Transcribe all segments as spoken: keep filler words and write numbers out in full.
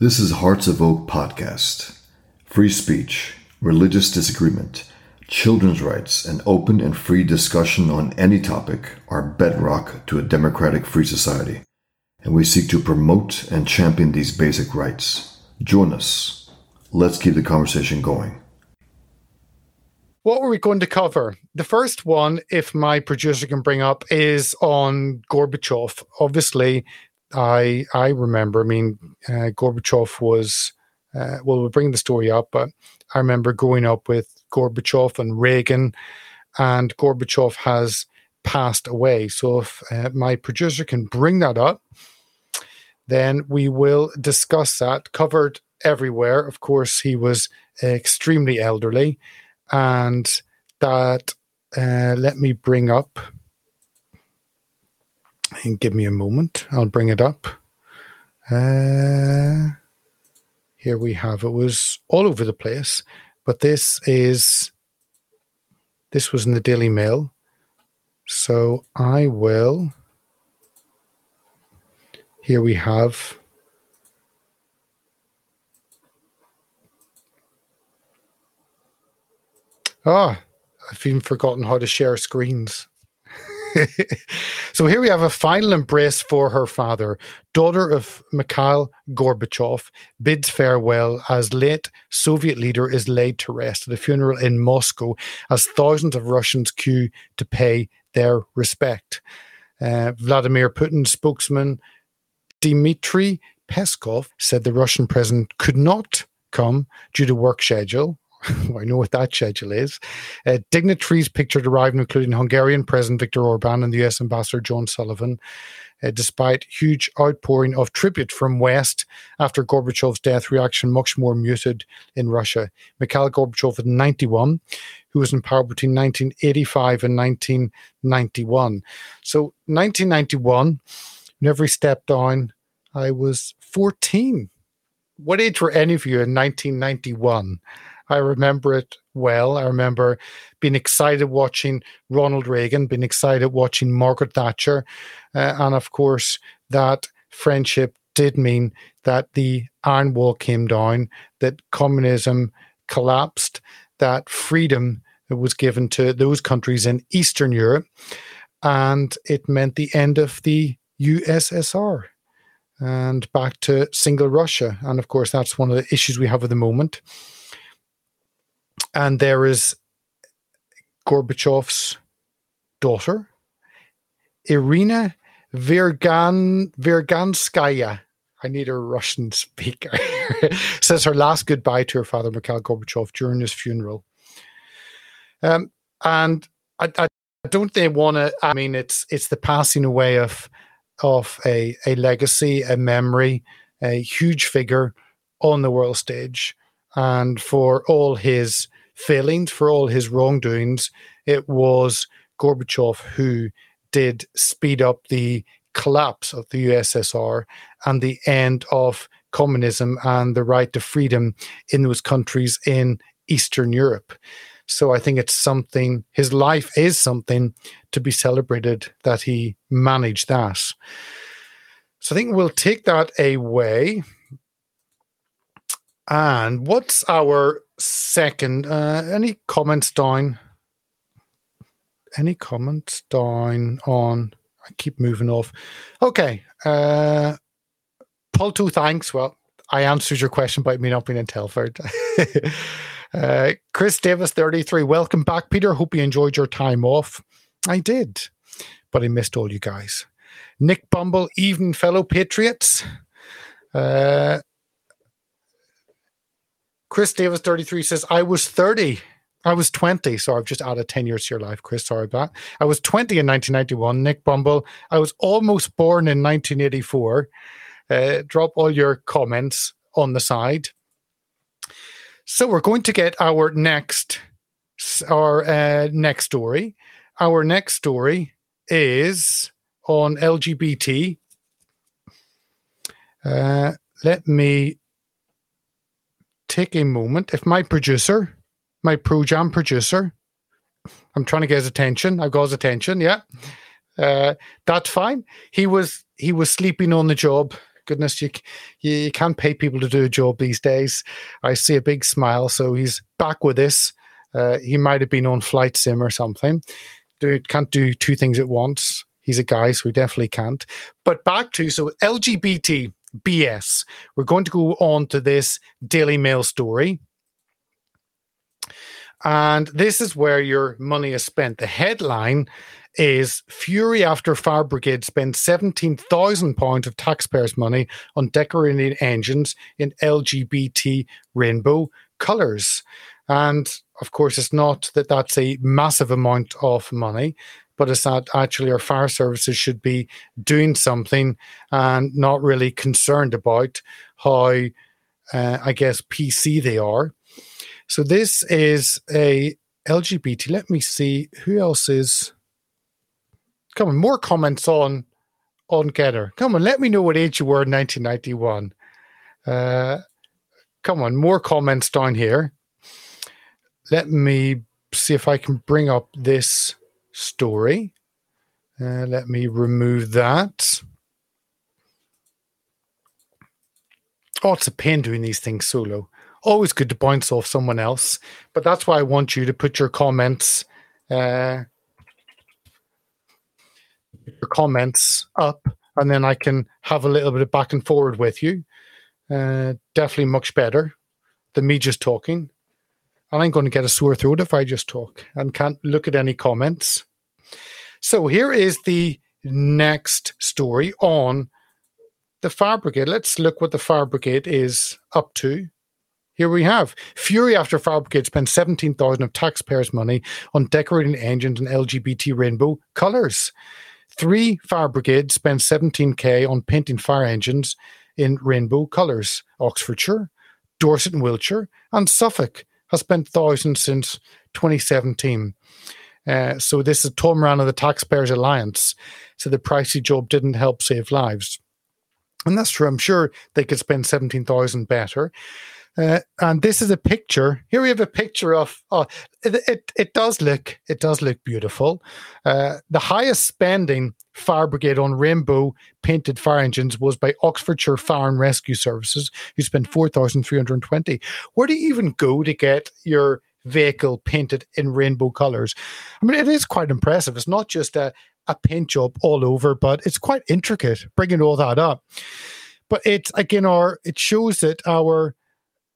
This is Hearts of Oak podcast. Free speech, religious disagreement, children's rights, and open and free discussion on any topic are bedrock to a democratic free society, and we seek to promote and champion these basic rights. Join us. Let's keep the conversation going. What were we going to cover? The first one, if my producer can bring up, is on Gorbachev. Obviously, I I remember, I mean, uh, Gorbachev was, uh, well, we'll bring the story up, but I remember growing up with Gorbachev and Reagan, and Gorbachev has passed away. So if uh, my producer can bring that up, then we will discuss that. Covered everywhere. Of course, he was extremely elderly, and that, uh, let me bring up. And give me a moment. I'll bring it up. Uh, here we have. It was all over the place, but this is this was in the Daily Mail. So I will. Here we have. Ah, I've even forgotten how to share screens. So here we have a final embrace for her father. Daughter of Mikhail Gorbachev bids farewell as late Soviet leader is laid to rest at a funeral in Moscow as thousands of Russians queue to pay their respect. Uh, Vladimir Putin spokesman Dmitry Peskov said the Russian president could not come due to work schedule. Well, I know what that schedule is. Uh, dignitaries pictured arriving, including Hungarian President Viktor Orban and the U S Ambassador John Sullivan, uh, despite huge outpouring of tribute from West after Gorbachev's death, reaction much more muted in Russia. Mikhail Gorbachev at ninety-one, who was in power between nineteen eighty-five and nineteen ninety-one. So nineteen ninety-one, whenever he stepped down, I was fourteen. What age were any of you in nineteen ninety-one? I remember it well. I remember being excited watching Ronald Reagan, being excited watching Margaret Thatcher. Uh, and of course, that friendship did mean that the Iron Wall came down, that communism collapsed, that freedom was given to those countries in Eastern Europe. And it meant the end of the U S S R and back to single Russia. And of course, that's one of the issues we have at the moment. And there is Gorbachev's daughter, Irina Virgan Virganskaya. I need a Russian speaker. Says her last goodbye to her father, Mikhail Gorbachev, during his funeral. Um, and I, I don't they want to. I mean, it's it's the passing away of of a a legacy, a memory, a huge figure on the world stage. And for all his failings, for all his wrongdoings, it was Gorbachev who did speed up the collapse of the U S S R and the end of communism and the right to freedom in those countries in Eastern Europe. So I think it's something, his life is something to be celebrated that he managed that. So I think we'll take that away. And what's our second? Uh, any comments down? Any comments down on? I keep moving off. Okay. Uh, Palto, thanks. Well, I answered your question about me not being in Telford. uh, Chris Davis, thirty-three. Welcome back, Peter. Hope you enjoyed your time off. I did, but I missed all you guys. Nick Bumble, evening, fellow patriots. Uh, Chris Davis, thirty-three, says, I was thirty. I was twenty. So I've just added ten years to your life, Chris. Sorry about that. I was twenty in nineteen ninety-one. Nick Bumble, I was almost born in nineteen eighty-four. Uh, drop all your comments on the side. So we're going to get our next, our uh, next story. Our next story is on L G B T. Uh, let me... Take a moment. If my producer, my Pro Jam producer, I'm trying to get his attention. I've got his attention. Yeah, uh, that's fine. He was he was sleeping on the job. goodness, you, you can't pay people to do a job these days. I see a big smile. So he's back with this. Uh, he might have been on Flight Sim or something. Dude can't do two things at once. He's a guy, so he definitely can't. But back to, so L G B T B S. We're going to go on to this Daily Mail story. And this is where your money is spent. The headline is Fury After Fire Brigade Spends seventeen thousand pounds of taxpayers' money on decorating engines in L G B T rainbow colours. And, of course, it's not that that's a massive amount of money, but it's that actually our fire services should be doing something and not really concerned about how, uh, I guess, P C they are. So this is a L G B T. Let me see who else is. Come on, more comments on on Getter. Come on, let me know what age you were in nineteen ninety-one. Uh, come on, more comments down here. Let me see if I can bring up this story. Uh, let me remove that. Oh, it's a pain doing these things solo. Always good to bounce off someone else, but that's why I want you to put your comments uh, your comments up, and then I can have a little bit of back and forward with you. Uh, definitely much better than me just talking. And I'm going to get a sore throat if I just talk and can't look at any comments. So here is the next story on the fire brigade. Let's look what the fire brigade is up to. Here we have Fury After Fire Brigade spends seventeen thousand of taxpayers' money on decorating engines in L G B T rainbow colours. Three fire brigades spend seventeen thousand on painting fire engines in rainbow colours. Oxfordshire, Dorset and Wiltshire, and Suffolk has spent thousands since twenty seventeen. Uh, so this is Tom Rann of the Taxpayers Alliance. So the pricey job didn't help save lives. And that's true. I'm sure they could spend seventeen thousand better. Uh, and this is a picture. Here we have a picture of. Uh, it, it it does look it does look beautiful. Uh, the highest spending fire brigade on rainbow painted fire engines was by Oxfordshire Fire and Rescue Services, who spent four thousand three hundred twenty. Where do you even go to get your vehicle painted in rainbow colours? I mean, it is quite impressive. It's not just a a paint job all over, but it's quite intricate. Bringing all that up, but it's again our it shows that our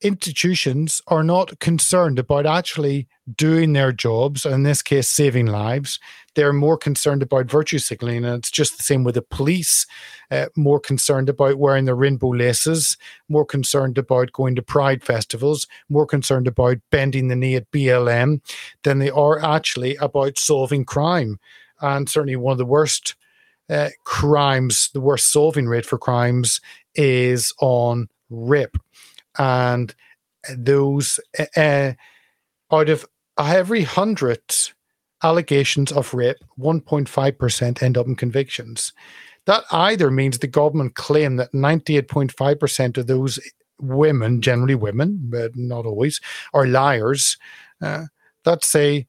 institutions are not concerned about actually doing their jobs, in this case saving lives. They're more concerned about virtue signaling, and it's just the same with the police, uh, more concerned about wearing their rainbow laces, more concerned about going to pride festivals, more concerned about bending the knee at B L M than they are actually about solving crime. And certainly one of the worst uh, crimes, the worst solving rate for crimes is on rape. And those uh, out of every hundred allegations of rape, one point five percent end up in convictions. That either means the government claim that ninety-eight point five percent of those women, generally women, but not always, are liars. Uh, that's a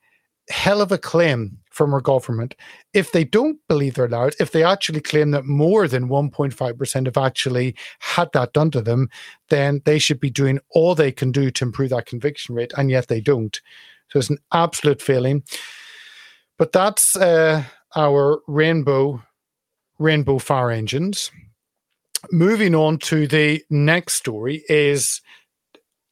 hell of a claim from our government. If they don't believe they're liars, if they actually claim that more than one point five percent have actually had that done to them, then they should be doing all they can do to improve that conviction rate, and yet they don't. So it's an absolute failing. But that's uh, our rainbow, rainbow fire engines. Moving on to the next story is,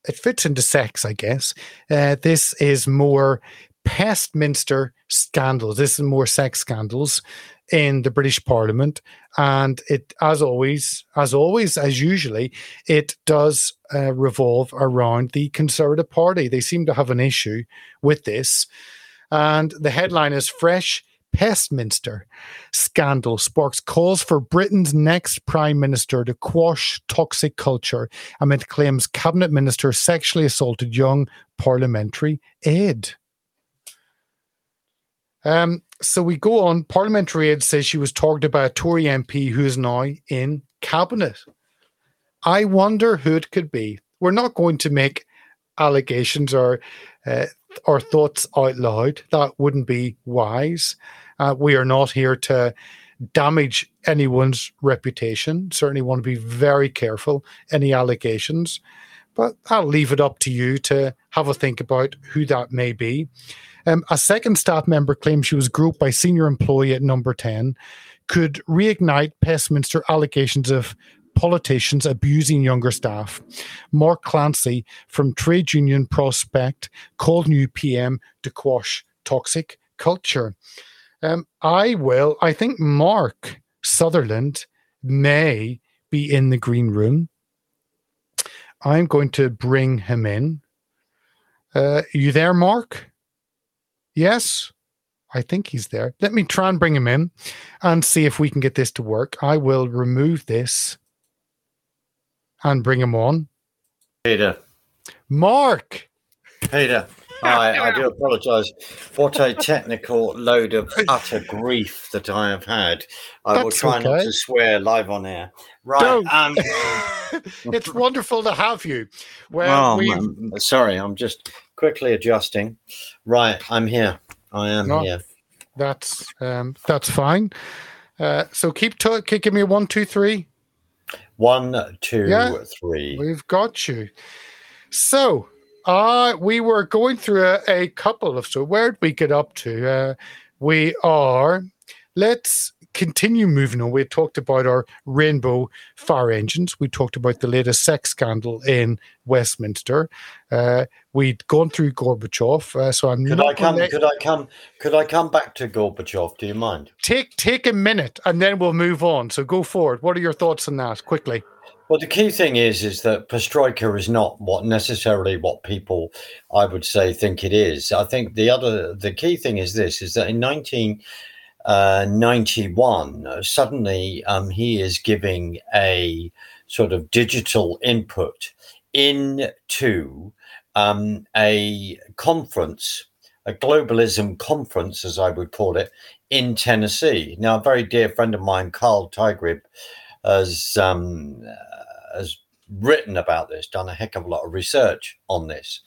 it fits into sex, I guess. Uh, this is more Pestminster scandals. This is more sex scandals in the British Parliament, and it, as always, as always, as usually, it does uh, revolve around the Conservative Party. They seem to have an issue with this, and the headline is "Fresh Pestminster Scandal Sparks Calls for Britain's Next Prime Minister to Quash Toxic Culture Amid Claims Cabinet Minister Sexually Assaulted Young Parliamentary Aide." Um, so we go on. Parliamentary aide says she was targeted by a Tory M P who is now in cabinet. I wonder who it could be. We're not going to make allegations or uh, our thoughts out loud. That wouldn't be wise. Uh, we are not here to damage anyone's reputation. Certainly want to be very careful, any allegations. But I'll leave it up to you to have a think about who that may be. Um, a second staff member claimed she was groped by senior employee at number ten, could reignite Pestminster allegations of politicians abusing younger staff. Mark Clancy from Trade Union Prospect called new P M to quash toxic culture. Um, I will, I think Mark Sutherland may be in the green room. I'm going to bring him in. Uh, you there, Mark? Yes, I think he's there. Let me try and bring him in and see if we can get this to work. I will remove this and bring him on. Hey there. Mark! Hey there. Hi, I do apologise. What a technical load of utter grief that I have had. I That's will try okay. not to swear live on air. Right. Um, it's wonderful to have you. Well, oh, we... Sorry, I'm just quickly adjusting. Right, I'm here. I am no, here. That's um, that's fine. Uh, so keep talking. Give me a one, two, three. One, two, yeah, three. We've got you. So... Uh, we were going through a, a couple of, so where did we get up to? Uh, we are, let's continue moving on. We talked about our rainbow fire engines. We talked about the latest sex scandal in Westminster. Uh, we'd gone through Gorbachev. Uh, so I'm could not I come, let... Could I come? Could I come back to Gorbachev? Do you mind? Take take a minute and then we'll move on. So go forward. What are your thoughts on that quickly? Well, the key thing is, is that perestroika is not what necessarily what people, I would say, think it is. I think the other, the key thing is this, is that in nineteen ninety-one, uh, suddenly um, he is giving a sort of digital input into um, a conference, a globalism conference, as I would call it, in Tennessee. Now, a very dear friend of mine, Carl Tigrib, has um, has written about this, done a heck of a lot of research on this.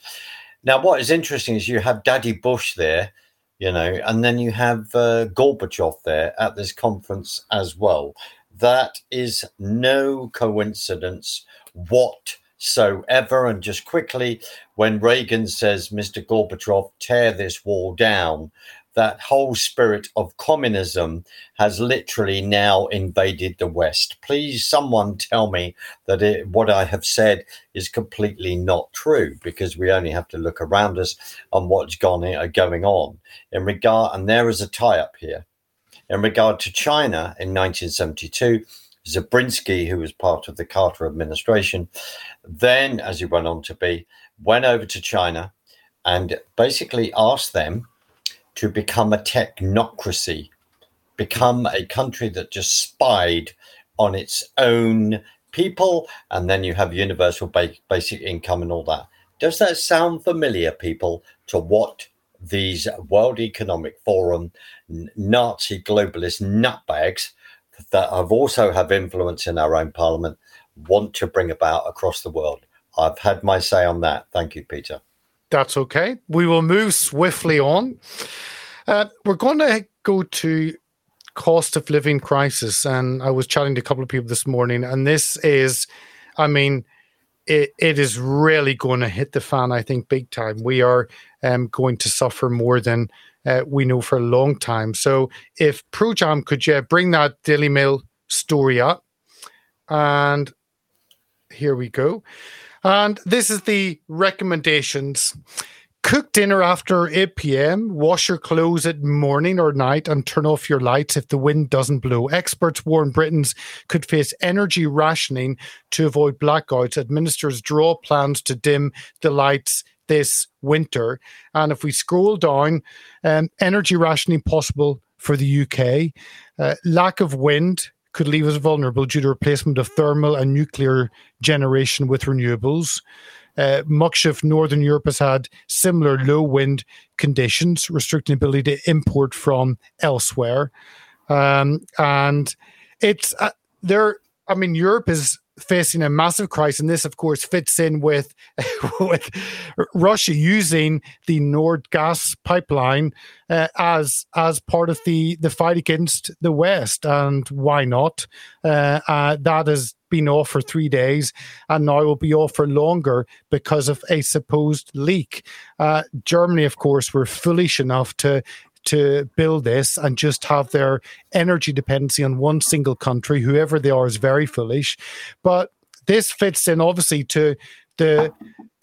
Now, what is interesting is you have Daddy Bush there, you know, and then you have uh, Gorbachev there at this conference as well. That is no coincidence whatsoever. And just quickly, when Reagan says, Mister Gorbachev, tear this wall down, that whole spirit of communism has literally now invaded the West. Please, someone tell me that it, what I have said is completely not true, because we only have to look around us on what's gone, going on. In regard, and there is a tie-up here. In regard to China in nineteen seventy-two, Zabrinsky, who was part of the Carter administration, then, as he went on to be, went over to China and basically asked them to become a technocracy, become a country that just spied on its own people, and then you have universal ba- basic income and all that. Does that sound familiar, people, to what these World Economic Forum n- Nazi globalist nutbags that have also have influence in our own parliament want to bring about across the world? I've had my say on that. Thank you, Peter. That's okay. We will move swiftly on. Uh, we're going to go to cost of living crisis. And I was chatting to a couple of people this morning, and this is, I mean, it, it is really going to hit the fan, I think, big time. We are um, going to suffer more than uh, we know for a long time. So if ProJam could yeah, bring that Daily Mail story up. And here we go. And this is the recommendations. Cook dinner after eight p.m. Wash your clothes at morning or night and turn off your lights if the wind doesn't blow. Experts warn Britons could face energy rationing to avoid blackouts. Administrators draw plans to dim the lights this winter. And if we scroll down, um, energy rationing possible for the U K. Uh, lack of wind could leave us vulnerable due to replacement of thermal and nuclear generation with renewables. Uh, much of Northern Europe has had similar low wind conditions, restricting ability to import from elsewhere. Um, and it's uh, there. I mean, Europe is facing a massive crisis, and this, of course, fits in with, with Russia using the Nord Gas pipeline uh, as as part of the, the fight against the West. And why not? Uh, uh, that has been off for three days and now will be off for longer because of a supposed leak. Uh, Germany, of course, were foolish enough to to build this and just have their energy dependency on one single country, whoever they are, is very foolish. But this fits in, obviously, to the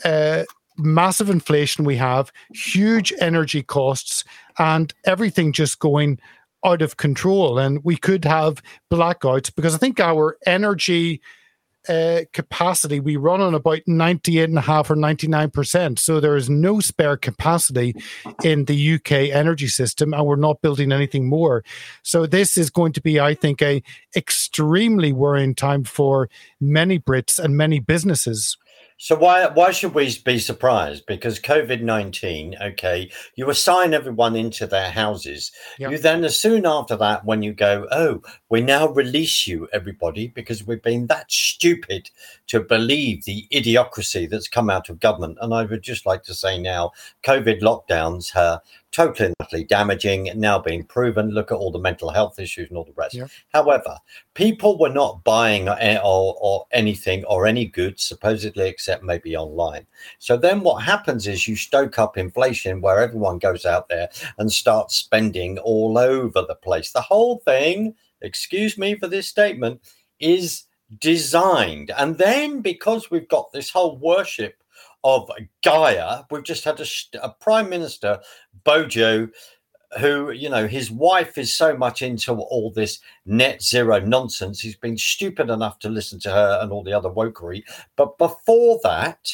uh, massive inflation we have, huge energy costs, and everything just going out of control. And we could have blackouts because I think our energy Uh, capacity, we run on about ninety-eight and a half or ninety-nine percent. So there is no spare capacity in the U K energy system, and we're not building anything more. So this is going to be, I think, a extremely worrying time for many Brits and many businesses. So why why should we be surprised? Because COVID nineteen, okay, you assign everyone into their houses. Yep. You then, as soon after that, when you go, oh, we now release you, everybody, because we've been that stupid to believe the idiocracy that's come out of government. And I would just like to say now, COVID lockdowns are totally and utterly damaging, now being proven. Look at all the mental health issues and all the rest. Yep. However, people were not buying or, or, or anything or any goods, supposedly, except maybe online. So then what happens is you stoke up inflation where everyone goes out there and starts spending all over the place. The whole thing, excuse me for this statement, is designed. And then because we've got this whole worship of Gaia, we've just had a, a Prime Minister, Bojo, who, you know, his wife is so much into all this net zero nonsense. He's been stupid enough to listen to her and all the other wokery. But before that,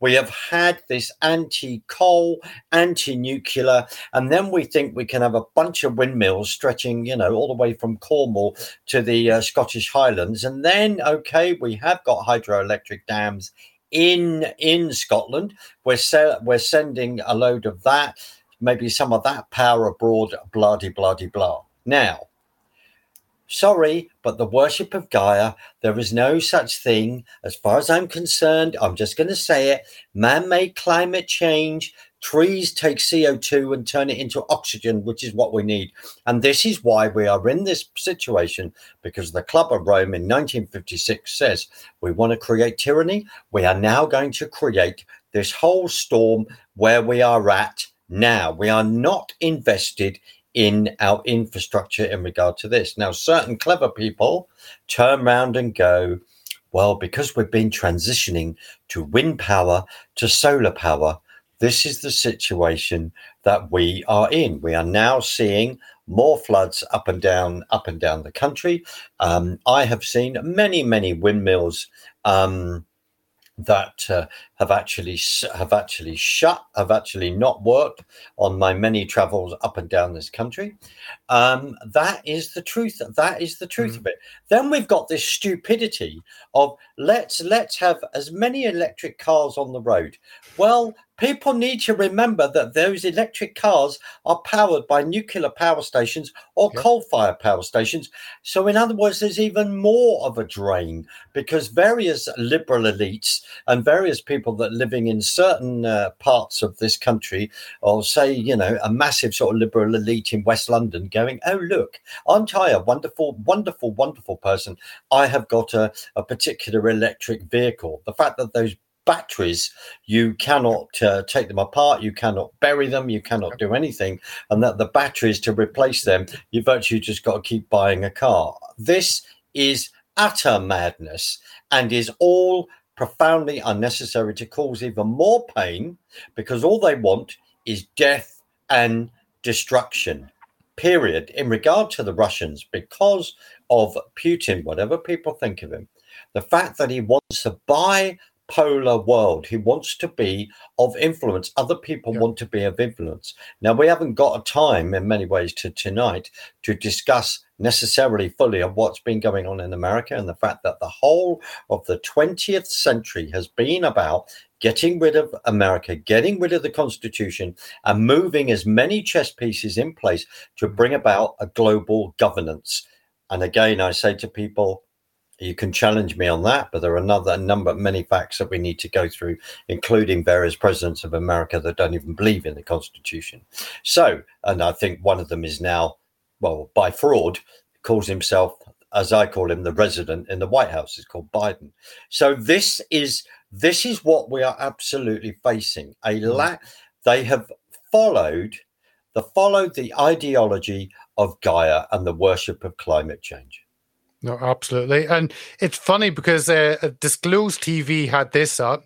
we have had this anti-coal, anti-nuclear, and then we think we can have a bunch of windmills stretching, you know, all the way from Cornwall to the uh, Scottish Highlands. And then, OK, we have got hydroelectric dams in in Scotland. We're, se- we're sending a load of that. Maybe some of that power abroad, blah-de-blah-de-blah. Now, sorry, but the worship of Gaia, there is no such thing. As far as I'm concerned, I'm just going to say it, man-made climate change, trees take C O two and turn it into oxygen, which is what we need. And this is why we are in this situation, because the Club of Rome in nineteen fifty-six says, we want to create tyranny. We are now going to create this whole storm where we are at. Now, we are not invested in our infrastructure in regard to this. Now, certain clever people turn around and go, well, because we've been transitioning to wind power, to solar power, this is the situation that we are in. We are now seeing more floods up and down, up and down the country. Um, I have seen many, many windmills um that uh, have actually have actually shut, have actually not worked on my many travels up and down this country. Um, that is the truth. That is the truth mm-hmm. of it. Then we've got this stupidity of let's let's have as many electric cars on the road. Well, people need to remember that those electric cars are powered by nuclear power stations or yep. coal-fired power stations. So in other words, there's even more of a drain because various liberal elites and various people that are living in certain uh, parts of this country, or say, you know, a massive sort of liberal elite in West London going, oh, look, aren't I a wonderful, wonderful, wonderful person? I have got a, a particular electric vehicle. The fact that those batteries, you cannot uh, take them apart, you cannot bury them, you cannot do anything, and that the batteries, to replace them, you virtually just got to keep buying a car. This is utter madness and is all profoundly unnecessary to cause even more pain, because all they want is death and destruction, period, in regard to the Russians, because of Putin, whatever people think of him. The fact that he wants to buy polar world, he wants to be of influence, other people yep. want to be of influence. Now, we haven't got a time in many ways to tonight to discuss necessarily fully of what's been going on in America, and the fact that the whole of the twentieth century has been about getting rid of America, getting rid of the Constitution, and moving as many chess pieces in place to bring about a global governance. And again, I say to people, You can challenge me on that, but there are another number, many facts that we need to go through, including various presidents of America that don't even believe in the Constitution. So, and I think one of them is now, well, by fraud, calls himself, as I call him, the resident in the White House. It's called Biden. So this is this is what we are absolutely facing. A lack. They have followed the followed the ideology of Gaia and the worship of climate change. No, absolutely. And it's funny because uh, Disclosed T V had this on,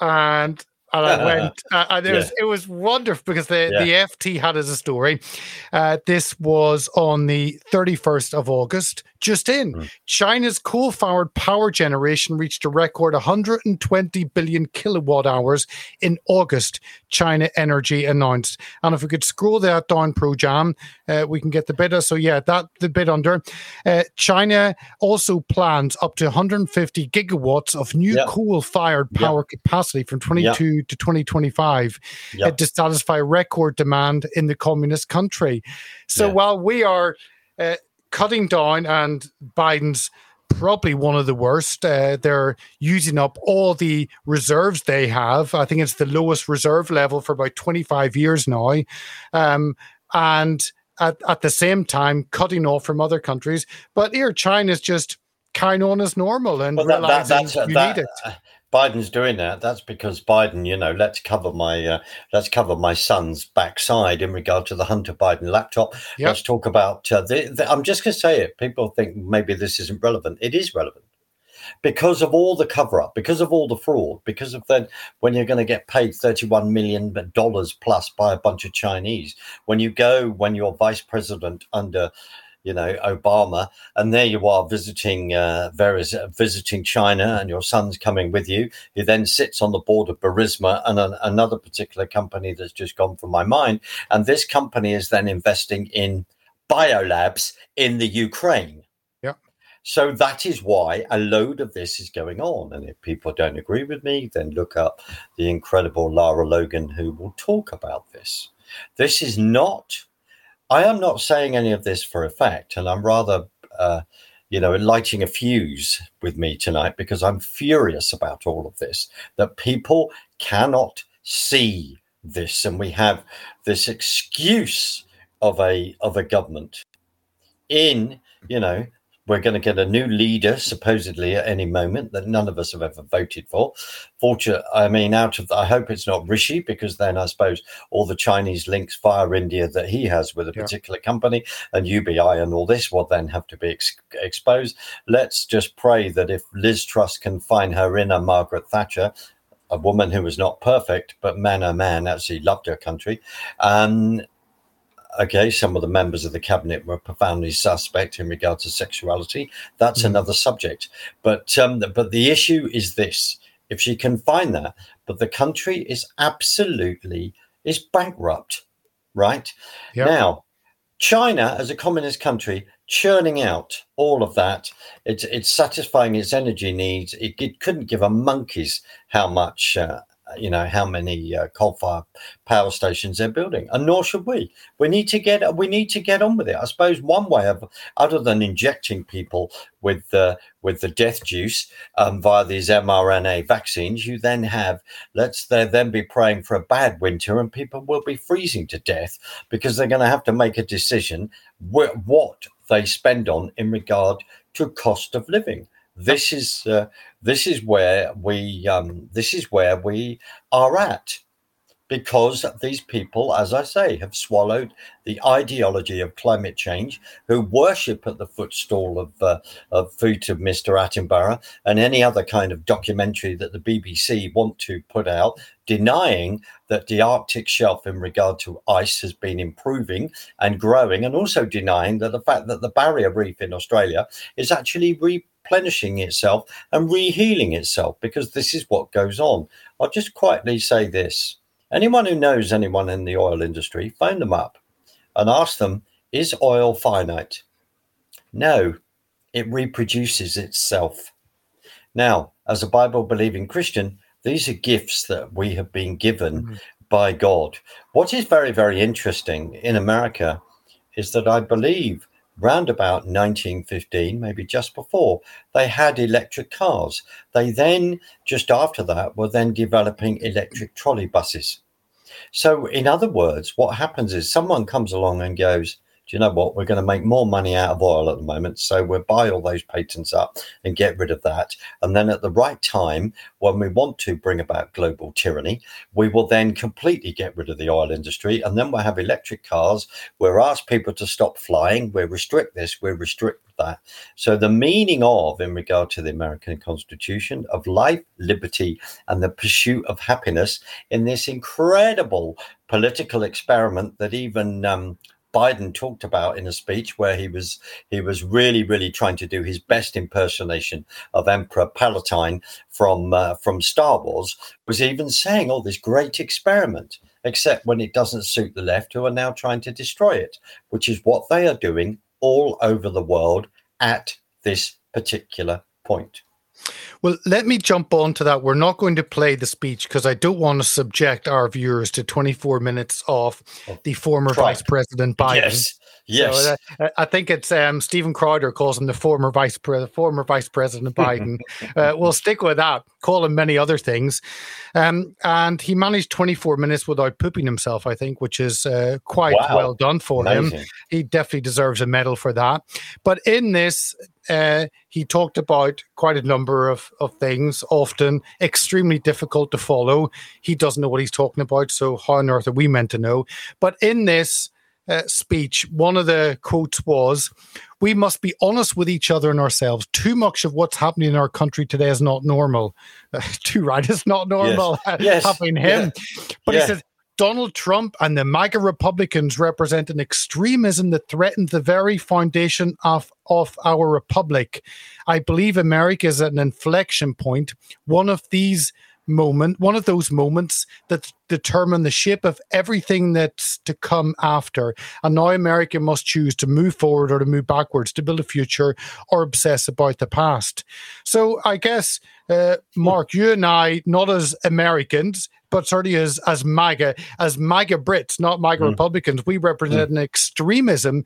and and I went, uh, and it was, yeah. it was wonderful because the, yeah. the F T had as a story. Uh, this was on the thirty-first of August, just in. Mm. China's coal-fired power generation reached a record one hundred twenty billion kilowatt hours in August, China Energy announced. And if we could scroll that down, Pro-Jam, uh, we can get the bit. So yeah, that the bit under. Uh, China also plans up to one hundred fifty gigawatts of new yeah. coal-fired power yeah. capacity from twenty-two yeah. to twenty twenty-five yep. uh, to satisfy record demand in the communist country. So yeah. while we are uh, cutting down, and Biden's probably one of the worst, uh, they're using up all the reserves they have. I think it's the lowest reserve level for about twenty-five years now. Um, and at, at the same time, cutting off from other countries. But here, China's just carrying on as normal and well, that, realizing that, you that, need it. Biden's doing that. That's because Biden, you know, let's cover my uh, let's cover my son's backside in regard to the Hunter Biden laptop. Yep. Let's talk about. Uh, the, the, I'm just going to say it. People think maybe this isn't relevant. It is relevant because of all the cover up, because of all the fraud, because of then when you're going to get paid thirty-one million dollars plus by a bunch of Chinese, when you go when you're vice president under. You know, Obama, and there you are visiting uh, various uh, visiting China, and your son's coming with you. He then sits on the board of Burisma and an, another particular company that's just gone from my mind. And this company is then investing in biolabs in the Ukraine. Yeah. So that is why a load of this is going on. And if people don't agree with me, then look up the incredible Lara Logan, who will talk about this. This is not. I am not saying any of this for a fact, and I'm rather, uh, you know, lighting a fuse with me tonight because I'm furious about all of this, that people cannot see this, and we have this excuse of a of a government in, you know, we're going to get a new leader, supposedly, at any moment that none of us have ever voted for. Fortunately, I mean, out of the, I hope it's not Rishi, because then I suppose all the Chinese links via India that he has with a yeah. particular company and U B I and all this will then have to be ex- exposed. Let's just pray that if Liz Truss can find her inner Margaret Thatcher, a woman who was not perfect, but man, oh man, actually loved her country, um, okay, some of the members of the cabinet were profoundly suspect in regard to sexuality. That's mm-hmm. another subject. But um, but the issue is this, if she can find that, but the country is absolutely, is bankrupt, right? Yep. Now, China, as a communist country, churning out all of that, it's, it's satisfying its energy needs. It, it couldn't give a monkey's how much... Uh, you know, how many uh, coal-fired power stations they're building, and nor should we. We need to get we need to get on with it. I suppose one way of, other than injecting people with the with the death juice um, via these mRNA vaccines, you then have let's then be praying for a bad winter, and people will be freezing to death because they're going to have to make a decision wh- what they spend on in regard to cost of living. This is uh, this is where we um, this is where we are at, because these people, as I say, have swallowed the ideology of climate change, who worship at the footstool of uh, of feet of Mister Attenborough and any other kind of documentary that the B B C want to put out, denying that the Arctic shelf in regard to ice has been improving and growing, and also denying that the fact that the barrier reef in Australia is actually re. replenishing itself and rehealing itself, because this is what goes on. I'll just quietly say this. Anyone who knows anyone in the oil industry, phone them up and ask them, is oil finite? No, it reproduces itself. Now, as a Bible-believing Christian, these are gifts that we have been given mm-hmm. by God. What is very, very interesting in America is that I believe round about nineteen fifteen, maybe just before, they had electric cars. They then, just after that, were then developing electric trolley buses. So in other words, what happens is someone comes along and goes, do you know what, we're going to make more money out of oil at the moment, so we'll buy all those patents up and get rid of that. And then at the right time, when we want to bring about global tyranny, we will then completely get rid of the oil industry, and then we'll have electric cars. We'll ask people to stop flying. We'll restrict this. We'll restrict that. So the meaning of, in regard to the American Constitution, of life, liberty, and the pursuit of happiness in this incredible political experiment that even... Um, Biden talked about in a speech where he was he was really, really trying to do his best impersonation of Emperor Palatine from uh, from Star Wars, was even saying, oh, this great experiment, except when it doesn't suit the left, who are now trying to destroy it, which is what they are doing all over the world at this particular point. Well, let me jump on to that. We're not going to play the speech because I don't want to subject our viewers to twenty-four minutes of the former Trump. Vice President Biden. Yes, yes. So, uh, I think it's um, Stephen Crowder calls him the former Vice, pre- former Vice President Biden. uh, we'll stick with that, call him many other things. Um, and he managed twenty-four minutes without pooping himself, I think, which is uh, quite wow. well done for Amazing. him. He definitely deserves a medal for that. But in this... Uh, he talked about quite a number of, of things, often extremely difficult to follow. He doesn't know what he's talking about, so how on earth are we meant to know? But in this uh, speech, one of the quotes was, "We must be honest with each other and ourselves. Too much of what's happening in our country today is not normal." Uh, too right, it's not normal. Yes. Yes. Having him. Yeah. But yeah. he says, Donald Trump and the MAGA Republicans represent an extremism that threatens the very foundation of, of our republic. I believe America is at an inflection point, one of these moment, one of those moments that determine the shape of everything that's to come after. And now America must choose to move forward or to move backwards, to build a future or obsess about the past. So I guess, uh, Mark, you and I, not as Americans, but certainly as, as MAGA, as MAGA Brits, not MAGA mm. Republicans, we represent mm. an extremism,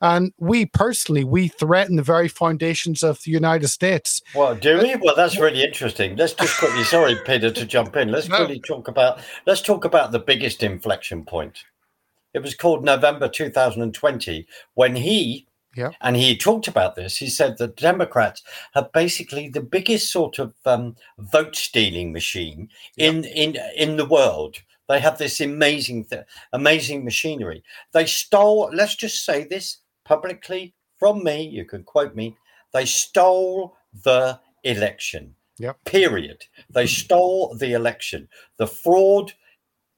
and we personally, we threaten the very foundations of the United States. Well, do we? Well, that's really interesting. Let's just quickly, sorry, Peter, to jump in. Let's no. quickly talk about, let's talk about the biggest inflection point. It was called November two thousand twenty, when he... Yeah. And he talked about this. He said that Democrats have basically the biggest sort of um, vote stealing machine yeah. in, in in the world. They have this amazing, th- amazing machinery. They stole, let's just say this publicly from me, you can quote me, they stole the election, yeah. period. They stole the election. The fraud,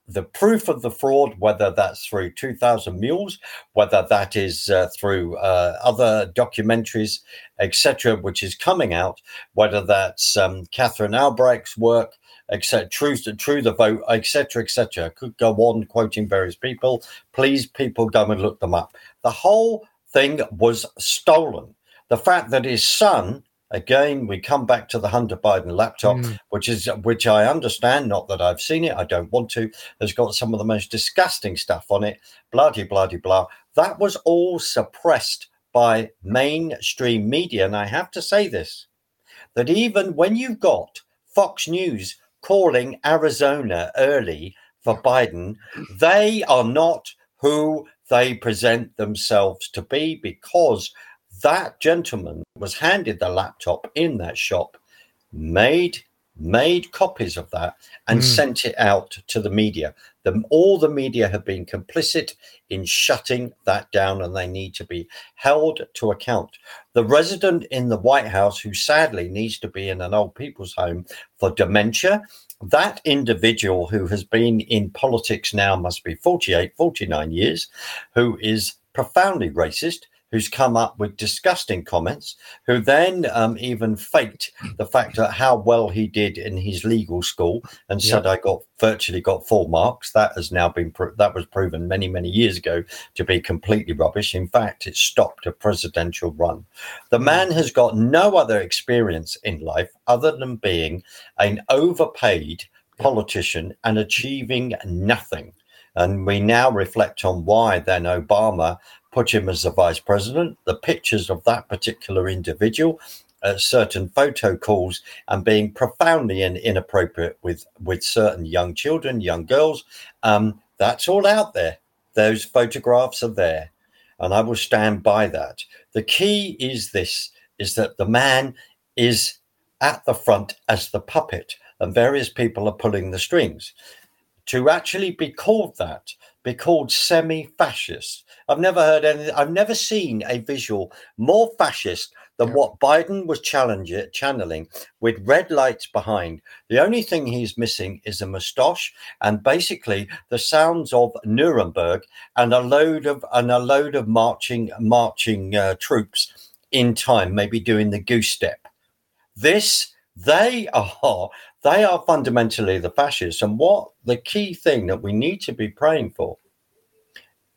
the proof of the fraud, whether that's through two thousand mules, whether that is uh, through uh, other documentaries, et cetera, which is coming out, whether that's um, Catherine Albrecht's work, et cetera, True, True the Vote, et cetera, et cetera. Could go on quoting various people. Please, people, go and look them up. The whole thing was stolen. The fact that his son... Again, we come back to the Hunter Biden laptop, mm. which is which I understand, not that I've seen it, I don't want to, has got some of the most disgusting stuff on it, blah-de-blah-de-blah. That was all suppressed by mainstream media. And I have to say this, that even when you've got Fox News calling Arizona early for Biden, they are not who they present themselves to be, because that gentleman was handed the laptop in that shop, made made copies of that, and mm. sent it out to the media. The, all the media have been complicit in shutting that down, and they need to be held to account. The resident in the White House, who sadly needs to be in an old people's home for dementia, that individual who has been in politics now must be forty-eight, forty-nine years, who is profoundly racist, who's come up with disgusting comments, who then um, even faked the fact that how well he did in his legal school and said, yeah. I got virtually got full marks. That has now been, pro- that was proven many, many years ago to be completely rubbish. In fact, it stopped a presidential run. The man has got no other experience in life other than being an overpaid politician and achieving nothing. And we now reflect on why then Obama put him as the vice president, the pictures of that particular individual, uh, certain photo calls, and being profoundly in, inappropriate with, with certain young children, young girls. Um, that's all out there. Those photographs are there, and I will stand by that. The key is this, is that the man is at the front as the puppet, and various people are pulling the strings. To actually be called that, be called semi-fascist. I've never heard any, I've never seen a visual more fascist than yeah. what Biden was channeling with red lights behind. The only thing he's missing is a moustache and basically the sounds of Nuremberg and a load of and a load of marching marching uh, troops in time, maybe doing the goose step. This they are. They are fundamentally the fascists. And what the key thing that we need to be praying for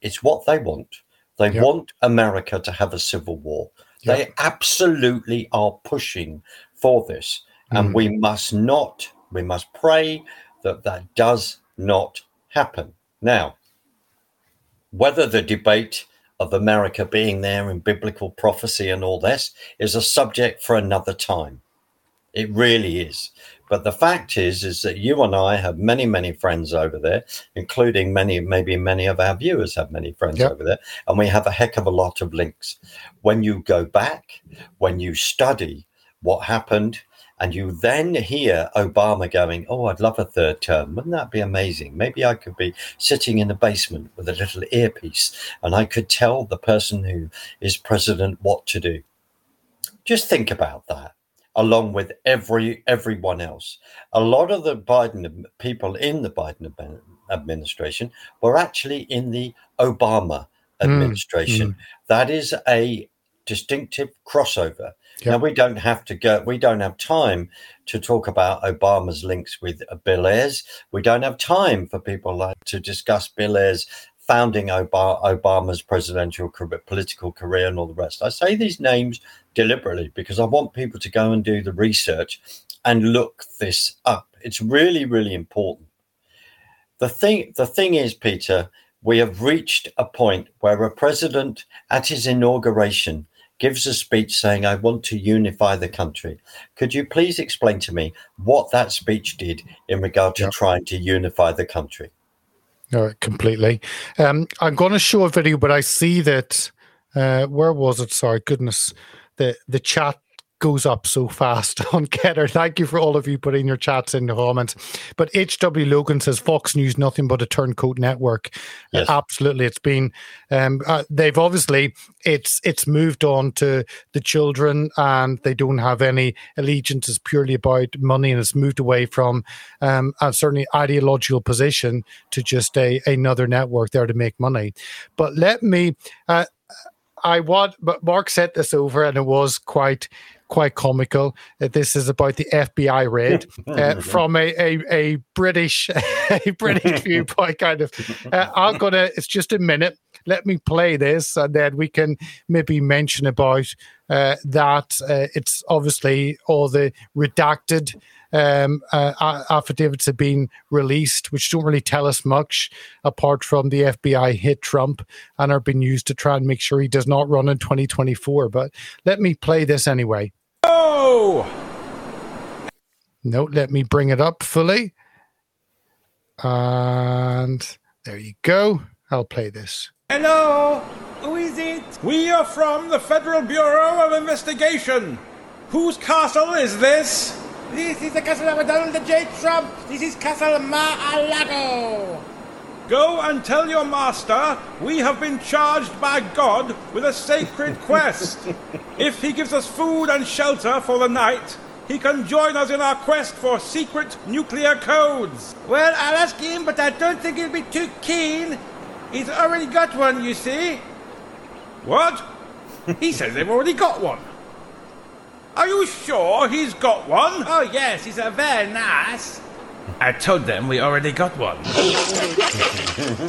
is what they want. They yep. want America to have a civil war. Yep. They absolutely are pushing for this. Mm. And we must not, we must pray that that does not happen. Now, whether the debate of America being there in biblical prophecy and all this is a subject for another time. It really is. But the fact is, is that you and I have many, many friends over there, including many, maybe many of our viewers have many friends yep. over there, and we have a heck of a lot of links. When you go back, when you study what happened, and you then hear Obama going, oh, I'd love a third term. Wouldn't that be amazing? Maybe I could be sitting in the basement with a little earpiece, and I could tell the person who is president what to do. Just think about that. Along with every everyone else. A lot of the Biden people in the Biden administration were actually in the Obama administration. Mm, mm. That is a distinctive crossover. Yep. Now, we don't have to go, we don't have time to talk about Obama's links with Bill Ayers. We don't have time for people like to discuss Bill Ayers founding Obama's presidential career, political career and all the rest. I say these names deliberately because I want people to go and do the research and look this up. It's really, really important. The thing, the thing is, Peter, we have reached a point where a president at his inauguration gives a speech saying, I want to unify the country. Could you please explain to me what that speech did in regard to yeah. trying to unify the country? No, completely. Um, I'm going to show a video, but I see that, uh, where was it? Sorry, goodness. The the chat goes up so fast on Getter. Thank you for all of you putting your chats in the comments. But H W Logan says, Fox News, nothing but a turncoat network. Yes. Uh, absolutely. It's been, um, uh, they've obviously, it's it's moved on to the children and they don't have any allegiance. It's purely about money and it's moved away from um, a certainly ideological position to just a another network there to make money. But let me, uh, I want, but Mark sent this over and it was quite quite comical. This is about the F B I raid uh, from a, a, a British a British viewpoint, kind of. Uh, I'm going to, it's just a minute. Let me play this and then we can maybe mention about uh, that. Uh, it's obviously all the redacted um, uh, affidavits have been released, which don't really tell us much apart from the F B I hit Trump and are being used to try and make sure he does not run in twenty twenty-four. But let me play this anyway. No! No, let me bring it up fully. And there you go. I'll play this. Hello, who is it? We are from the Federal Bureau of Investigation. Whose castle is this? This is the castle of Donald J. Trump. This is Castle Mar-a-Lago. Go and tell your master we have been charged by God with a sacred quest. If he gives us food and shelter for the night, he can join us in our quest for secret nuclear codes. Well, I'll ask him, but I don't think he'll be too keen. He's already got one, you see. What? He says they've already got one. Are you sure he's got one? Oh, yes, he's a very nice. I told them we already got one.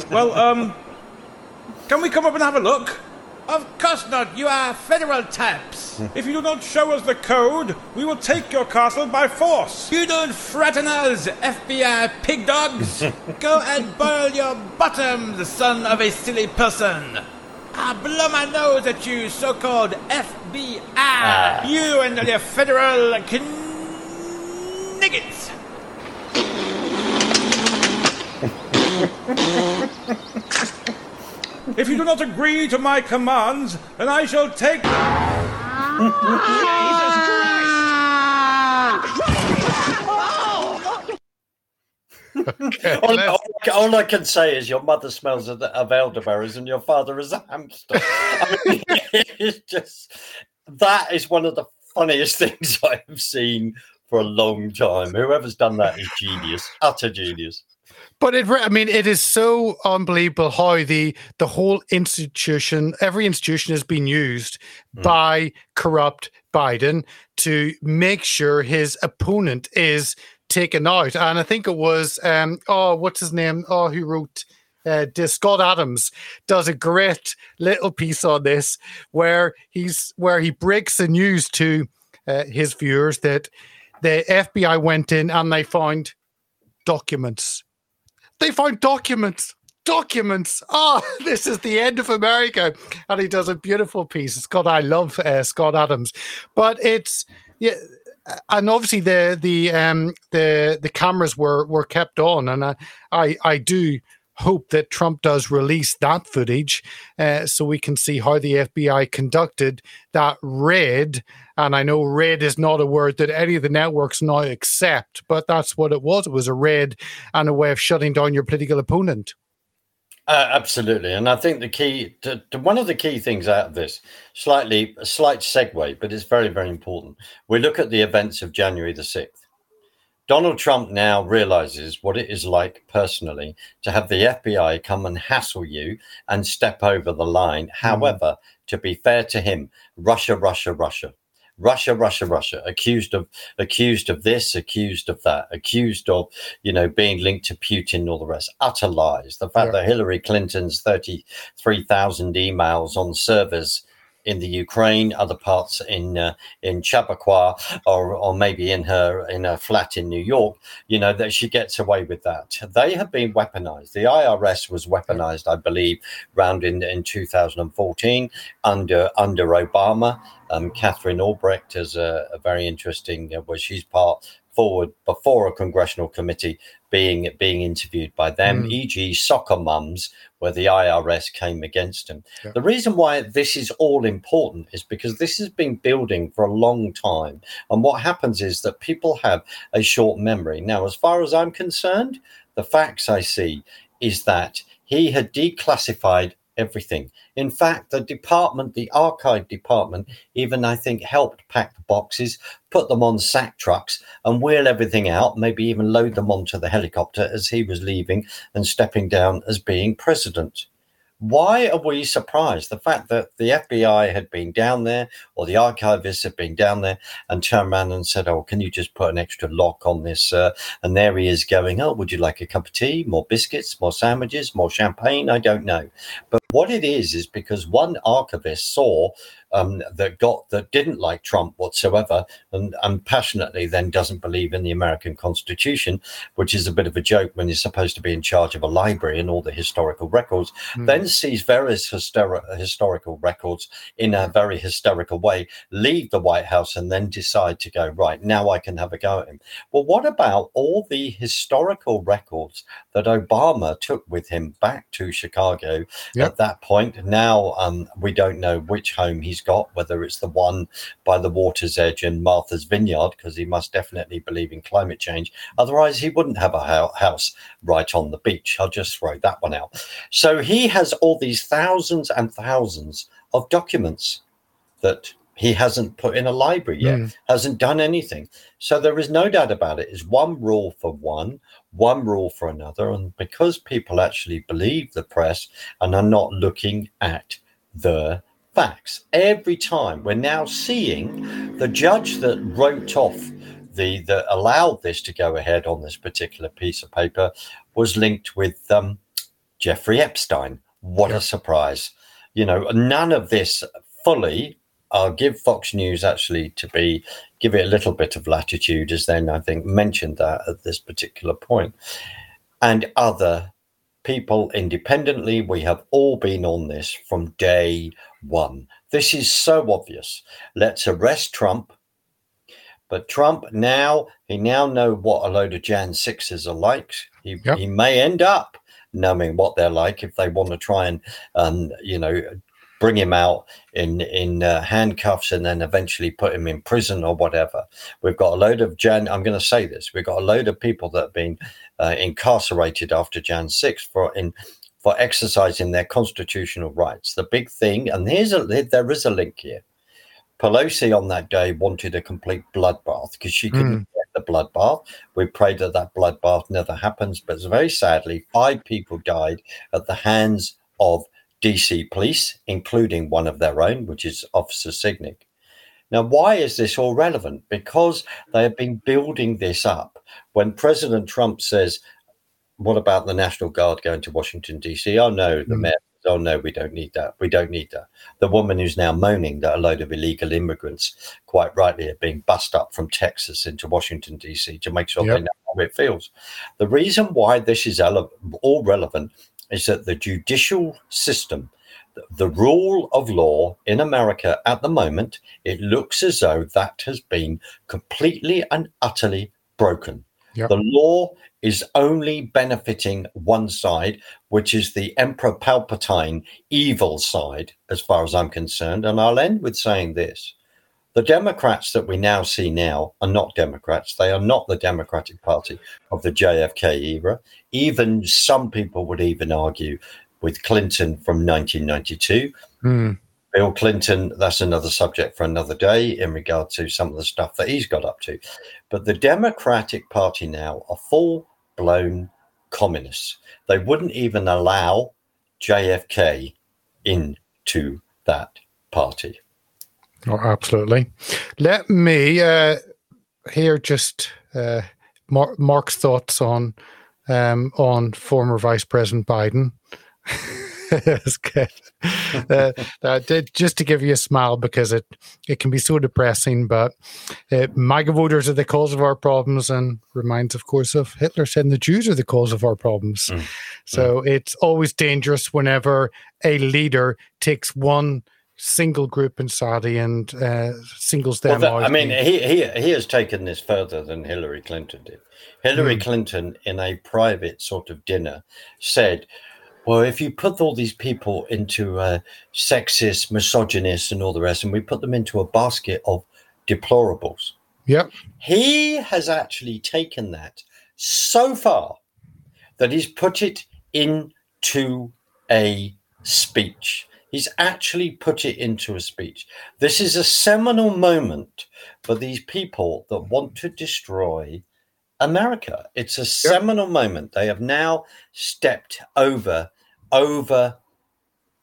Well, um, can we come up and have a look? Of course not. You are federal types. If you do not show us the code, we will take your castle by force. You don't threaten us, F B I pig dogs. Go and boil your bottoms, son of a silly person. I blow my nose at you, so-called F B I. Uh. You and the federal kniggins. If you do not agree to my commands, then I shall take... Okay, all, all, all I can say is your mother smells of, of elderberries and your father is a hamster. I mean, it's just, that is one of the funniest things I've seen for a long time. Whoever's done that is genius, utter genius. But it, I mean, it is so unbelievable how the the whole institution, every institution has been used mm. by corrupt Biden to make sure his opponent is taken out. And I think it was, um, oh, what's his name? Oh, who wrote uh, this? Scott Adams does a great little piece on this where he's where he breaks the news to uh, his viewers that the F B I went in and they found documents. They found documents, documents. Ah, oh, this is the end of America. And he does a beautiful piece. Scott, I love uh, Scott Adams. But it's, yeah, and obviously the the um, the the cameras were, were kept on. And I, I, I do hope that Trump does release that footage uh, so we can see how the F B I conducted that raid. And I know raid is not a word that any of the networks now accept, but that's what it was. It was a raid and a way of shutting down your political opponent. Uh, absolutely. And I think the key to, to one of the key things out of this, slightly a slight segue, but it's very, very important. We look at the events of January the sixth. Donald Trump now realizes what it is like personally to have the F B I come and hassle you and step over the line. However, mm. to be fair to him, Russia, Russia, Russia, Russia, Russia, Russia, accused of accused of this, accused of that, accused of, you know, being linked to Putin and all the rest. Utter lies. The fact yeah. that Hillary Clinton's thirty-three thousand emails on servers in the Ukraine, other parts in uh, in Chappaqua, or or maybe in her in her flat in New York, you know, that she gets away with that. They have been weaponized. The I R S was weaponized, I believe, round in, in two thousand fourteen under under Obama. Um, Catherine Albrecht has a, a very interesting, uh, where she's part forward before a congressional committee being being interviewed by them, mm. for example soccer mums, where the I R S came against them. Yeah. The reason why this is all important is because this has been building for a long time. And what happens is that people have a short memory. Now, as far as I'm concerned, the facts I see is that he had declassified everything. In fact, the department, the archive department, even I think helped pack the boxes, put them on sack trucks and wheel everything out, maybe even load them onto the helicopter as he was leaving and stepping down as being president. Why are we surprised? The fact that the F B I had been down there or the archivists had been down there and turned around and said, oh, can you just put an extra lock on this? Uh, and there he is going, oh, would you like a cup of tea, more biscuits, more sandwiches, more champagne? I don't know. But what it is, is because one archivist saw um, that got that didn't like Trump whatsoever and, and passionately then doesn't believe in the American Constitution, which is a bit of a joke when you're supposed to be in charge of a library and all the historical records, mm. then sees various hysteri- historical records in a very hysterical way, leave the White House and then decide to go, right, now I can have a go at him. Well, what about all the historical records that Obama took with him back to Chicago yep. at that point? Now um, we don't know which home he's got, whether it's the one by the water's edge in Martha's Vineyard, because he must definitely believe in climate change. Otherwise, he wouldn't have a house right on the beach. I'll just throw that one out. So he has all these thousands and thousands of documents that he hasn't put in a library yet, mm. hasn't done anything. So there is no doubt about it. It's one rule for one, one rule for another. And because people actually believe the press and are not looking at the facts, every time we're now seeing the judge that wrote off the, that allowed this to go ahead on this particular piece of paper was linked with um, Jeffrey Epstein. What a surprise. You know, none of this fully. I'll give Fox News actually to be, give it a little bit of latitude, as then I think mentioned that at this particular point. And other people independently. We have all been on this from day one. This is so obvious. Let's arrest Trump. But Trump now, he now knows what a load of Jan sixes are like. He, yep. he may end up knowing what they're like if they want to try and, um, you know, bring him out in, in uh, handcuffs and then eventually put him in prison or whatever. We've got a load of Jan, I'm going to say this, we've got a load of people that have been uh, incarcerated after Jan six for in for exercising their constitutional rights. The big thing, and here's a, there is a link here, Pelosi on that day wanted a complete bloodbath because she couldn't mm. get the bloodbath. We prayed that that bloodbath never happens, but very sadly, five people died at the hands of D C police, including one of their own, which is Officer Signick. Now, why is this all relevant? Because they have been building this up. When President Trump says, what about the National Guard going to Washington, D C? Oh, no, the mm. mayor. Oh, no, we don't need that. We don't need that. The woman who's now moaning that a load of illegal immigrants, quite rightly, are being bussed up from Texas into Washington, D C to make sure yep. they know how it feels. The reason why this is ele- all relevant is that the judicial system, the rule of law in America at the moment, it looks as though that has been completely and utterly broken. Yep. The law is only benefiting one side, which is the Emperor Palpatine evil side, as far as I'm concerned. And I'll end with saying this. The Democrats that we now see now are not Democrats. They are not the Democratic Party of the J F K era. Even some people would even argue with Clinton from nineteen ninety-two. Mm. Bill Clinton, that's another subject for another day in regard to some of the stuff that he's got up to. But the Democratic Party now are full-blown communists. They wouldn't even allow J F K into that party. Oh, absolutely. Let me uh, hear just uh, Mark, Mark's thoughts on um, on former Vice President Biden. That's good. Uh, just to give you a smile because it, it can be so depressing, but uh, MAGA voters are the cause of our problems and reminds, of course, of Hitler saying the Jews are the cause of our problems. Mm. So mm. it's always dangerous whenever a leader takes one single group inside and uh, singles them well, out. I mean, he, he, he has taken this further than Hillary Clinton did. Hillary mm. Clinton, in a private sort of dinner, said, well, if you put all these people into uh, sexist, misogynist, and all the rest, and we put them into a basket of deplorables. Yep. He has actually taken that so far that he's put it into a speech. He's actually put it into a speech. This is a seminal moment for these people that want to destroy America. It's a seminal yep. moment. They have now stepped over over,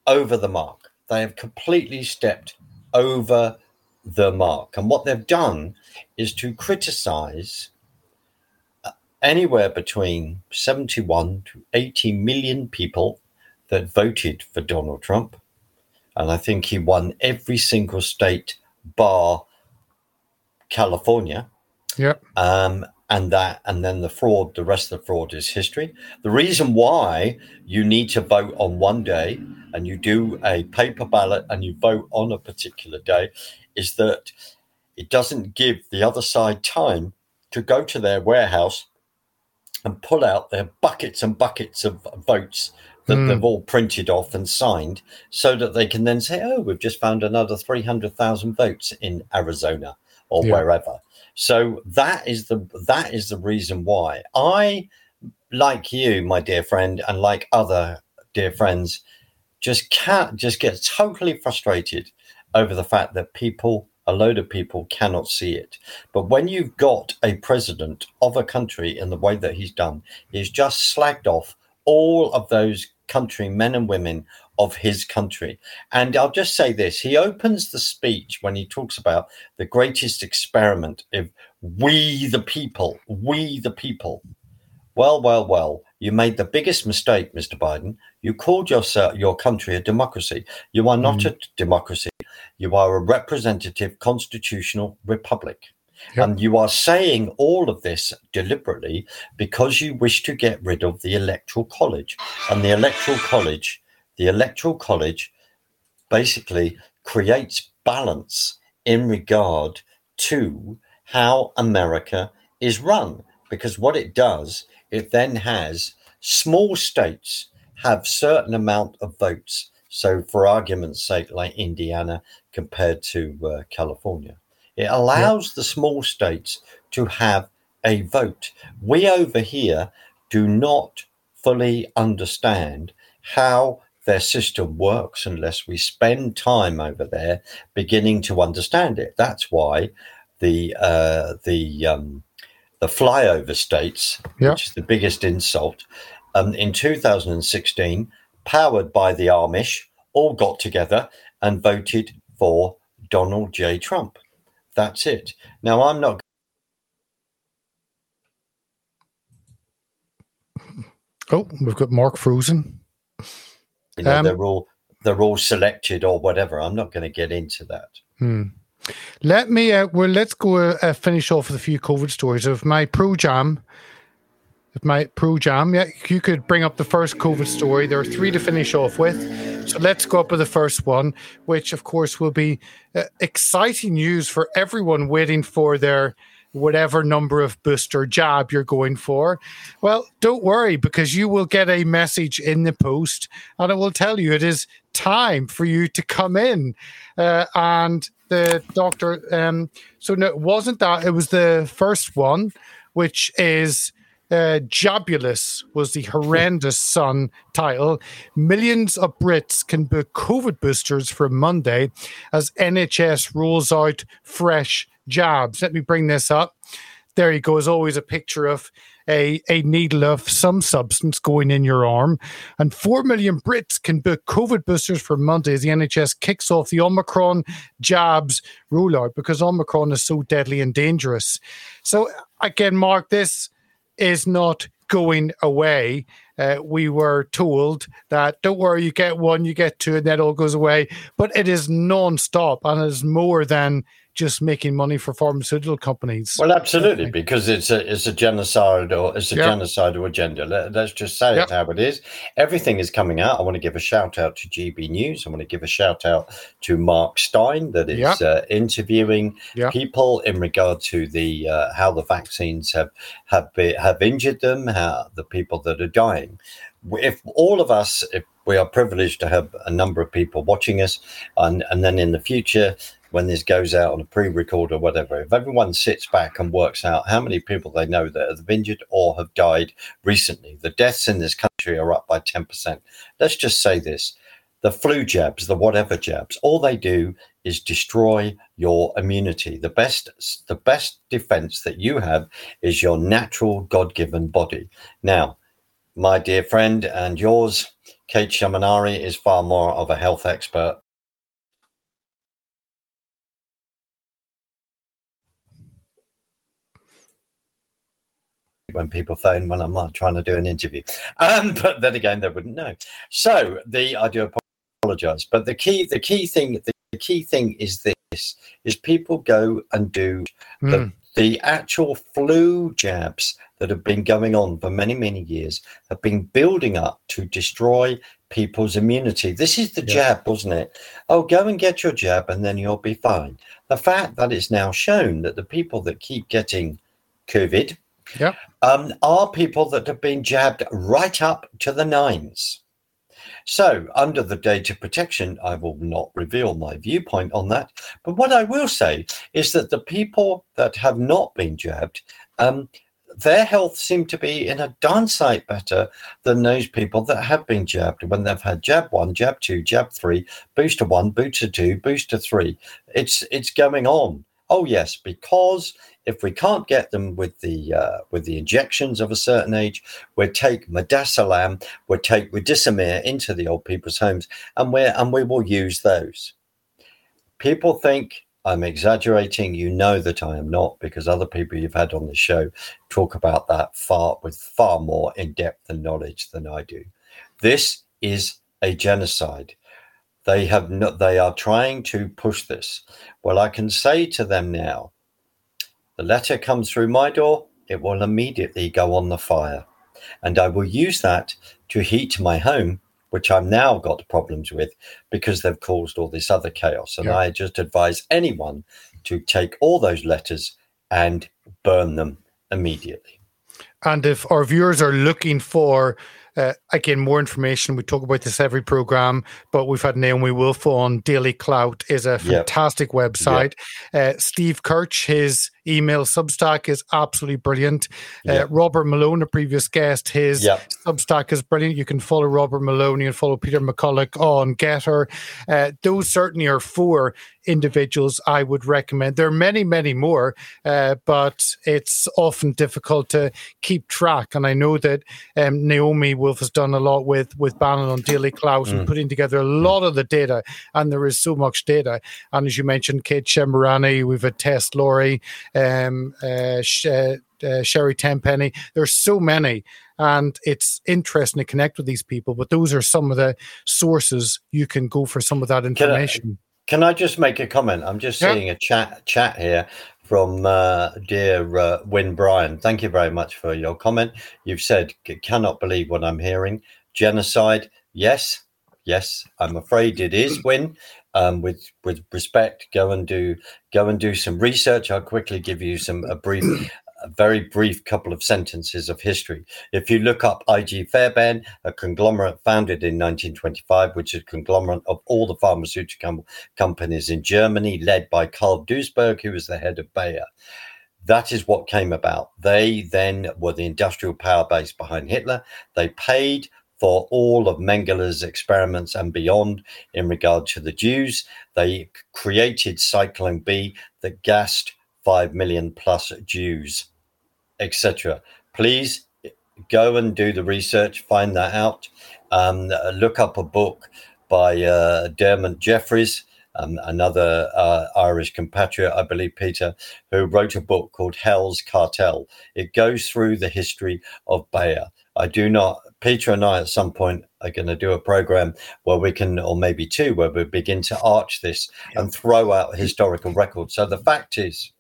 over the mark. They have completely stepped over the mark. And what they've done is to criticize anywhere between seventy-one to eighty million people that voted for Donald Trump. And I think he won every single state bar California. Yep. Um, And that, and then the fraud, the rest of the fraud is history. The reason why you need to vote on one day and you do a paper ballot and you vote on a particular day is that it doesn't give the other side time to go to their warehouse and pull out their buckets and buckets of votes that mm. they've all printed off and signed so that they can then say, oh, we've just found another three hundred thousand votes in Arizona or yeah. wherever. So that is the that is the reason why I, like you, my dear friend, and like other dear friends, just can't just get totally frustrated over the fact that people, a load of people, cannot see it. But when you've got a president of a country in the way that he's done, he's just slagged off all of those country men and women of his country. And I'll just say this, he opens the speech when he talks about the greatest experiment of we the people, we the people. Well, well, well, you made the biggest mistake, Mister Biden. You called yourself, your country a democracy. You are not mm. a democracy. You are a representative constitutional republic. Yep. And you are saying all of this deliberately because you wish to get rid of the Electoral College. And the Electoral College, the Electoral College basically creates balance in regard to how America is run. Because what it does, it then has small states have certain amount of votes. So for argument's sake, like Indiana compared to uh, California. It allows yep. the small states to have a vote. We over here do not fully understand how their system works unless we spend time over there beginning to understand it. That's why the uh, the um, the flyover states, yep. which is the biggest insult, um, in two thousand sixteen, powered by the Amish, all got together and voted for Donald J. Trump. That's it. Now, I'm not. Oh, we've got Mark frozen. You know, um, they're all they're all selected or whatever. I'm not going to get into that. Hmm. Let me. Uh, well, let's go uh, finish off with a few COVID stories. Of my pro jam, of my pro jam. Yeah, you could bring up the first COVID story. There are three to finish off with. So let's go up with the first one, which, of course, will be uh, exciting news for everyone waiting for their whatever number of booster jab you're going for. Well, don't worry, because you will get a message in the post and it will tell you it is time for you to come in. Uh, and the doctor, um, so no, it wasn't that. It was the first one, which is... Uh, Jabulous was the horrendous Sun title. Millions of Brits can book COVID boosters for Monday as N H S rolls out fresh jabs. Let me bring this up. There you go. As always, a picture of a, a needle of some substance going in your arm. And four million Brits can book COVID boosters for Monday as the N H S kicks off the Omicron jabs rollout because Omicron is so deadly and dangerous. So again, Mark, this is not going away. Uh, we were told that, don't worry, you get one, you get two, and that all goes away. But it is non-stop, and it is more than just making money for pharmaceutical companies. Well, absolutely, because it's a it's a genocidal it's a yeah. genocidal agenda. Let, let's just say yeah. it how it is. Everything is coming out. I want to give a shout out to G B News. I want to give a shout out to Mark Stein that is yeah. uh, interviewing yeah. people in regard to the uh, how the vaccines have have be, have injured them, how the people that are dying. If all of us, if we are privileged to have a number of people watching us, and and then in the future, when this goes out on a pre-record or whatever, if everyone sits back and works out how many people they know that have been injured or have died recently, the deaths in this country are up by ten percent. Let's just say this. The flu jabs, the whatever jabs, all they do is destroy your immunity. The best the best defense that you have is your natural God-given body. Now, my dear friend and yours, Kate Shamanari, is far more of a health expert. When people phone when I'm not trying to do an interview. Um, but then again, they wouldn't know. So the I do apologize. But the key, the key thing, the key thing is this: is people go and do mm. the, the actual flu jabs that have been going on for many, many years have been building up to destroy people's immunity. This is the yeah. jab, wasn't it? Oh, go and get your jab, and then you'll be fine. The fact that it's now shown that the people that keep getting COVID. Yeah, um, are people that have been jabbed right up to the nines. So under the data protection, I will not reveal my viewpoint on that. But what I will say is that the people that have not been jabbed, um, their health seem to be in a darn sight better than those people that have been jabbed when they've had jab one, jab two, jab three, booster one, booster two, booster three. It's it's going on. Oh, yes, because if we can't get them with the uh, with the injections of a certain age, we take midazolam, we take Redisomir into the old people's homes, and we and we will use those. People think I'm exaggerating. You know that I am not, because other people you've had on the show talk about that far with far more in depth and knowledge than I do. This is a genocide. They have not, they are trying to push this. Well, I can say to them now, The letter comes through my door, it will immediately go on the fire, and I will use that to heat my home, which I've now got problems with because they've caused all this other chaos. And yeah. I just advise anyone to take all those letters and burn them immediately. And if our viewers are looking for, uh, again, more information, we talk about this every program, but we've had Naomi Wolf on. Daily Clout is a fantastic yep. website. Yep. Uh, Steve Kirch, his email Substack is absolutely brilliant. Yep. Uh, Robert Malone, a previous guest, his yep. Substack is brilliant. You can follow Robert Malone, you can follow Peter McCulloch on Getter. Uh, those certainly are four individuals I would recommend. There are many, many more, uh, but it's often difficult to keep track. And I know that um, Naomi Wolf has done a lot with, with Bannon on Daily Clout mm. and putting together a lot of the data. And there is so much data. And as you mentioned, Kate Shemarani, we've had Tess Laurie, um, uh, Sh- uh, uh, Sherry Tenpenny. There's so many. And it's interesting to connect with these people. But those are some of the sources you can go for some of that information. Can I just make a comment? I'm just yeah. seeing a chat chat here from uh, dear uh, Wynne Bryan. Thank you very much for your comment. You've said, cannot believe what I'm hearing. Genocide, yes, yes, I'm afraid it is, Wynne. Um, with with respect, go and do go and do some research. I'll quickly give you some a brief, a very brief couple of sentences of history. If you look up I G Fairbairn, a conglomerate founded in nineteen twenty-five, which is a conglomerate of all the pharmaceutical companies in Germany, led by Karl Duisberg, who was the head of Bayer. That is what came about. They then were the industrial power base behind Hitler. They paid for all of Mengele's experiments and beyond in regard to the Jews. They created Cyclone B that gassed five million plus Jews, et cetera. Please go and do the research, find that out. Um, look up a book by uh, Dermot Jeffries, um, another uh, Irish compatriot, I believe, Peter, who wrote a book called Hell's Cartel. It goes through the history of Bayer. I do not, Peter and I at some point are going to do a program where we can, or maybe two, where we begin to arch this yeah. and throw out historical records. So the fact is,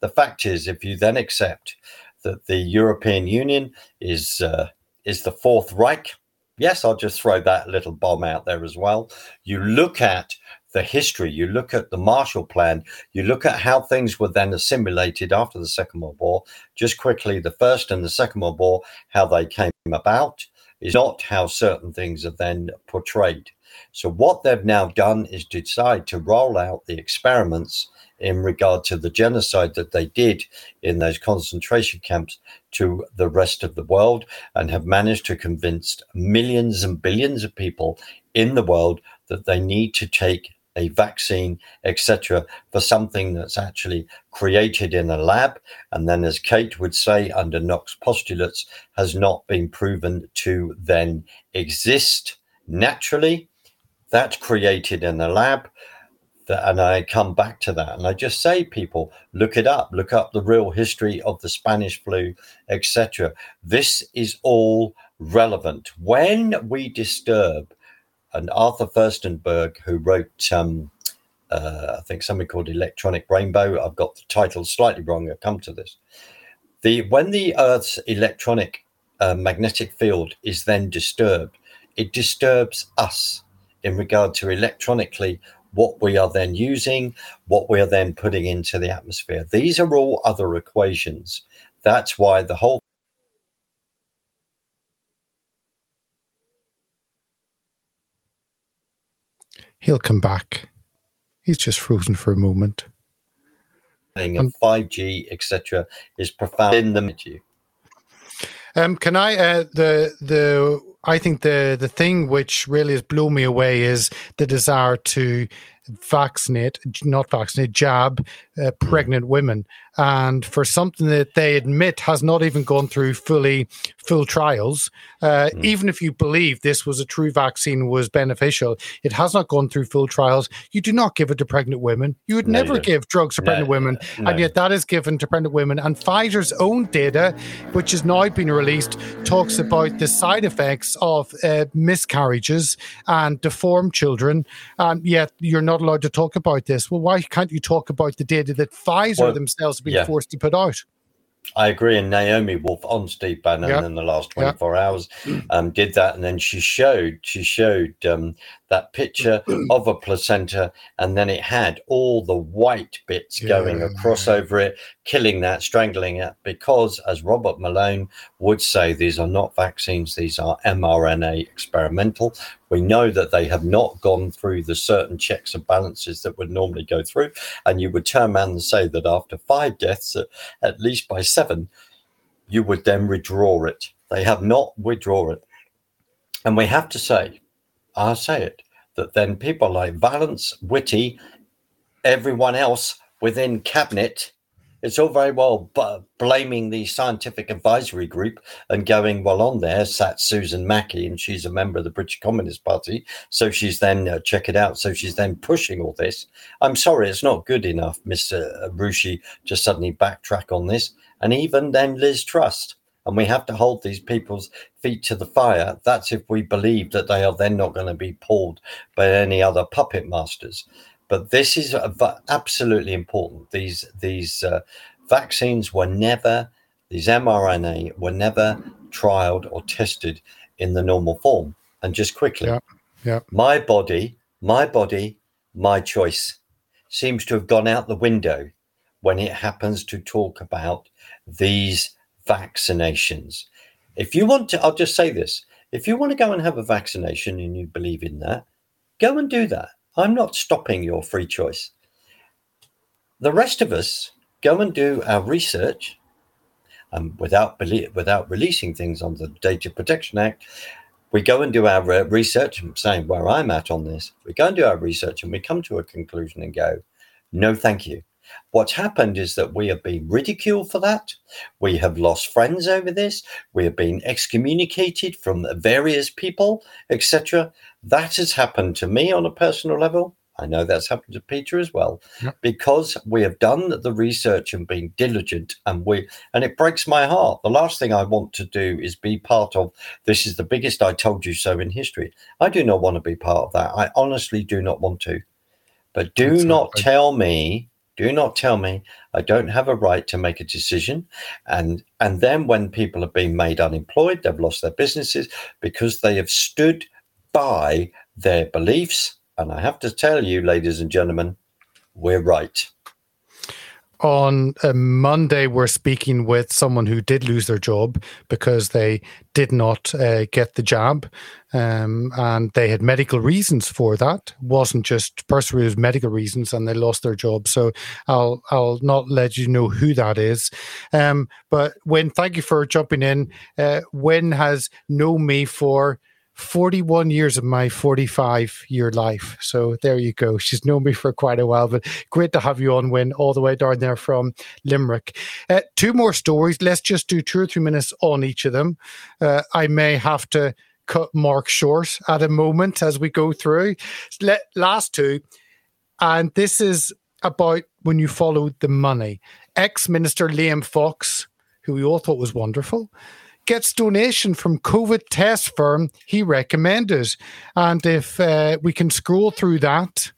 The fact is, if you then accept that the European Union is uh, is the Fourth Reich, yes, I'll just throw that little bomb out there as well. You look at the history, you look at the Marshall Plan, you look at how things were then assimilated after the Second World War. Just quickly, the First and the Second World War, how they came about is not how certain things are then portrayed. So what they've now done is decide to roll out the experiments in regard to the genocide that they did in those concentration camps to the rest of the world, and have managed to convince millions and billions of people in the world that they need to take a vaccine, et cetera, for something that's actually created in a lab, and then, as Kate would say, under Knox postulates, has not been proven to then exist naturally. That's created in a lab. And I come back to that, and I just say, people, look it up, look up the real history of the Spanish flu, et cetera. This is all relevant. When we disturb, and Arthur Furstenberg, who wrote, um, uh, I think something called Electronic Rainbow, I've got the title slightly wrong, I'll come to this. The when the Earth's electronic uh, magnetic field is then disturbed, it disturbs us in regard to electronically what we are then using, what we are then putting into the atmosphere. These are all other equations. That's why the whole He'll come back. He's just frozen for a moment. Thing of five G, et cetera, is profound in the you. Um, can I uh, the the I think the the thing which really has blown me away is the desire to vaccinate, not vaccinate, jab uh, pregnant women, and for something that they admit has not even gone through fully full trials. Uh, mm. Even if you believe this was a true vaccine was beneficial, it has not gone through full trials. You do not give it to pregnant women. You would no, never you give drugs to pregnant no, women, no. and yet that is given to pregnant women. And Pfizer's own data, which has now been released, talks about the side effects of uh, miscarriages and deformed children, and yet you're not not allowed to talk about this. Well, why can't you talk about the data that Pfizer well, themselves have been yeah. forced to put out? I agree, and Naomi Wolf on Steve Bannon yep. in the last twenty-four yep. hours um, did that, and then she showed she showed um, that picture of a placenta, and then it had all the white bits yeah. going across over it, killing that, strangling it, because, as Robert Malone would say, these are not vaccines, these are mRNA experimental. We know that they have not gone through the certain checks and balances that would normally go through, and you would turn around and say that after five deaths, at least by seven, you would then withdraw it. They have not withdrawn it. And we have to say, I'll say it, that then people like Valence, Whitty, everyone else within Cabinet, it's all very well b- blaming the scientific advisory group and going, well, on there sat Susan Mackie, and she's a member of the British Communist Party, so she's then, uh, check it out, so she's then pushing all this. I'm sorry, it's not good enough, Mister Rushi, to suddenly backtrack on this. And even then Liz Truss. And we have to hold these people's feet to the fire. That's if we believe that they are then not going to be pulled by any other puppet masters. But this is absolutely important. These these uh, vaccines were never, these mRNA were never trialed or tested in the normal form. And just quickly, yeah, yeah. my body, my body, my choice seems to have gone out the window when it happens to talk about these vaccinations. If you want to, I'll just say this. If you want to go and have a vaccination and you believe in that, go and do that. I'm not stopping your free choice. The rest of us go and do our research, and um, without believe, without releasing things under the Data Protection Act, we go and do our uh, research. I'm saying where I'm at on this. We go and do our research, and we come to a conclusion and go, no, thank you. What's happened is that we have been ridiculed for that. We have lost friends over this. We have been excommunicated from various people, et cetera. That has happened to me on a personal level. I know that's happened to Peter as well, yeah. because we have done the research and been diligent, and we and it breaks my heart. The last thing I want to do is be part of, this is the biggest I told you so in history. I do not want to be part of that. I honestly do not want to. But do that's not right. tell me Do not tell me I don't have a right to make a decision. And and then when people have been made unemployed, they've lost their businesses because they have stood by their beliefs. And I have to tell you, ladies and gentlemen, we're right. On a Monday, we're speaking with someone who did lose their job because they did not uh, get the jab, um, and they had medical reasons for that. It wasn't just personal; it was medical reasons, and they lost their job. So I'll I'll not let you know who that is. Um, but Wynne, thank you for jumping in. Uh, Wynne has known me for forty-one years of my forty-five-year life. So there you go. She's known me for quite a while, but great to have you on, Wynne, all the way down there from Limerick. Uh, two more stories. Let's just do two or three minutes on each of them. Uh, I may have to cut Mark short at a moment as we go through. Let, last two, and this is about when you follow the money. Ex-Minister Liam Fox, who we all thought was wonderful, gets donation from COVID test firm he recommended. And if uh, we can scroll through that,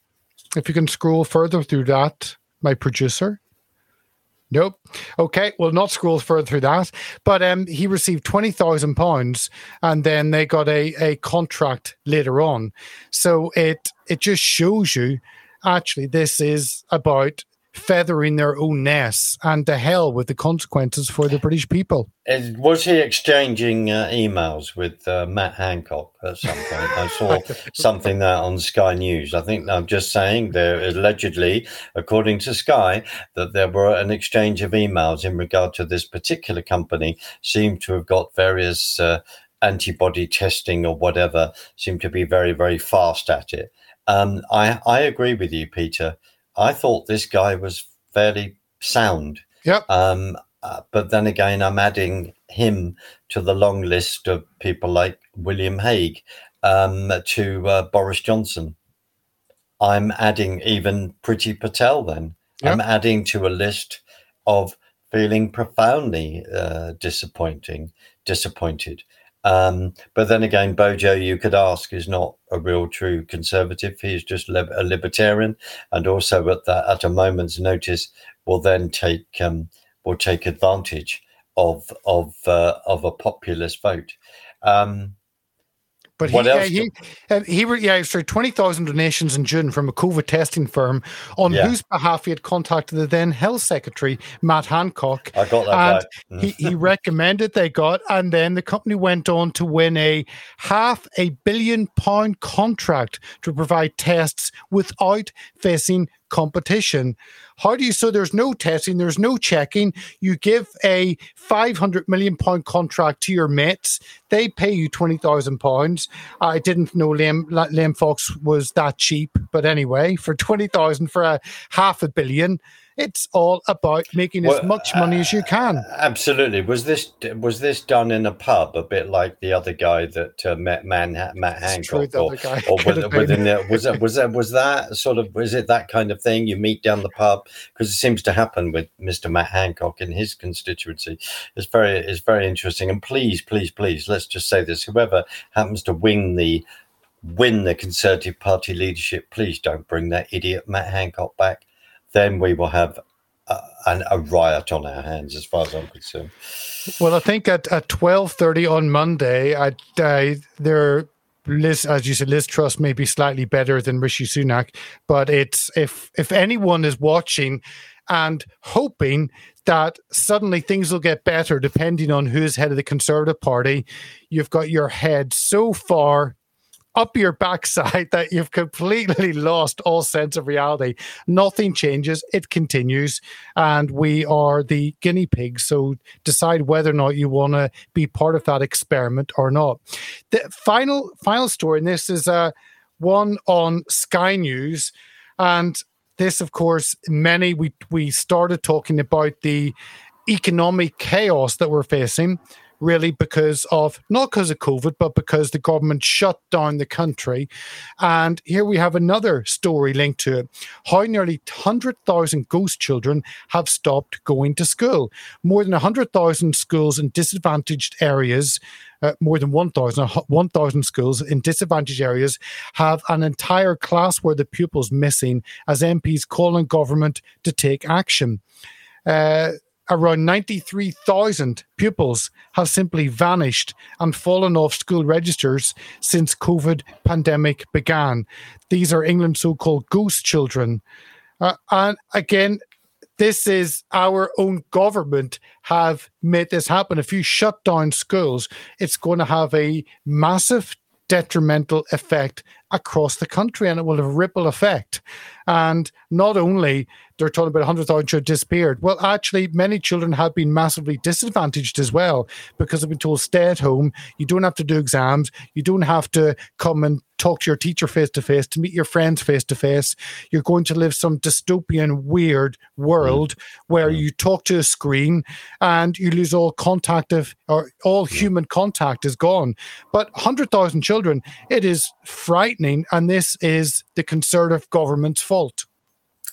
if you can scroll further through that, my producer. Nope. Okay, we'll not scroll further through that. But um, he received twenty thousand pounds, and then they got a, a contract later on. So it it just shows you, actually, this is about feathering their own nests, and to hell with the consequences for the British people. Is, was he exchanging uh, emails with uh, Matt Hancock at some point? I saw something there on Sky News. I think I'm just saying there allegedly, according to Sky, that there were an exchange of emails in regard to this particular company seemed to have got various uh, antibody testing or whatever, seemed to be very, very fast at it. Um, I, I agree with you, Peter. I thought this guy was fairly sound. Yep. Um, uh, but then again, I'm adding him to the long list of people like William Hague, um, to uh, Boris Johnson. I'm adding even Priti Patel then. Yep. I'm adding to a list of feeling profoundly uh, disappointing, disappointed. Um, but then again, Bojo, you could ask, is not a real true conservative. He's just lib- a libertarian, and also at that, at a moment's notice, will then take um, will take advantage of of uh, of a populist vote. Um, But he, what else? Uh, he, uh, he re- yeah, sorry, twenty thousand donations in June from a COVID testing firm on yeah. whose behalf he had contacted the then Health Secretary, Matt Hancock. I got that and right. he, he recommended they got, and then the company went on to win a half a billion pound contract to provide tests without facing competition. How do you, so there's no testing, there's no checking. You give a five hundred million pounds contract to your mates, they pay you twenty thousand pounds. I didn't know Liam, Liam Fox was that cheap, but anyway, for twenty thousand pounds for a half a billion, it's all about making well, as much money uh, as you can. Absolutely. Was this was this done in a pub, a bit like the other guy that uh, met Man, Matt Hancock? Or, or was, within the, was, that, was, that, was that sort of, was it that kind of thing? You meet down the pub, because it seems to happen with Mister Matt Hancock in his constituency. It's very, it's very interesting. And please, please, please, let's just say this. Whoever happens to wing the win the Conservative Party leadership, please don't bring that idiot Matt Hancock back. Then we will have a, an, a riot on our hands, as far as I'm concerned. Well, I think at, at twelve thirty on Monday, I, uh, there, Liz, as you said, Liz Truss may be slightly better than Rishi Sunak, but it's if if anyone is watching and hoping that suddenly things will get better, depending on who's head of the Conservative Party, you've got your head so far up your backside that you've completely lost all sense of reality. Nothing changes. It continues. And we are the guinea pigs. So decide whether or not you want to be part of that experiment or not. The final, final story, and this is uh, one on Sky News. And this, of course, many, we, we started talking about the economic chaos that we're facing, really because of, not because of COVID, but because the government shut down the country. And here we have another story linked to it. How nearly one hundred thousand ghost children have stopped going to school. More than one hundred thousand schools in disadvantaged areas, uh, more than one thousand schools in disadvantaged areas have an entire class where the pupils missing, as M Ps call on government to take action. Uh, Around ninety-three thousand pupils have simply vanished and fallen off school registers since COVID pandemic began. These are England's so-called ghost children. Uh, and again, this is our own government have made this happen. If you shut down schools, it's going to have a massive detrimental effect across the country, and it will have a ripple effect. And not only they're talking about one hundred thousand children disappeared, well, actually, many children have been massively disadvantaged as well because they've been told stay at home, you don't have to do exams, you don't have to come and talk to your teacher face-to-face, to meet your friends face-to-face. You're going to live some dystopian, weird world mm. where mm. you talk to a screen and you lose all contact of, or all mm. human contact is gone. But one hundred thousand children, it is frightening. And this is the Conservative government's fault.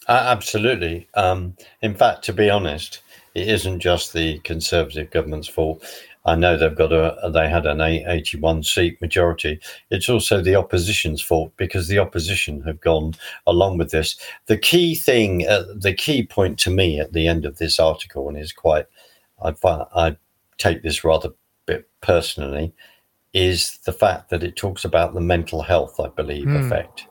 Uh, absolutely. Um, in fact, to be honest, it isn't just the Conservative government's fault. I know they've got a they had an eighty-one seat majority. It's also the opposition's fault because the opposition have gone along with this. The key thing, uh, the key point to me at the end of this article, and is quite, I I take this rather bit personally, is the fact that it talks about the mental health, I believe, mm. effect.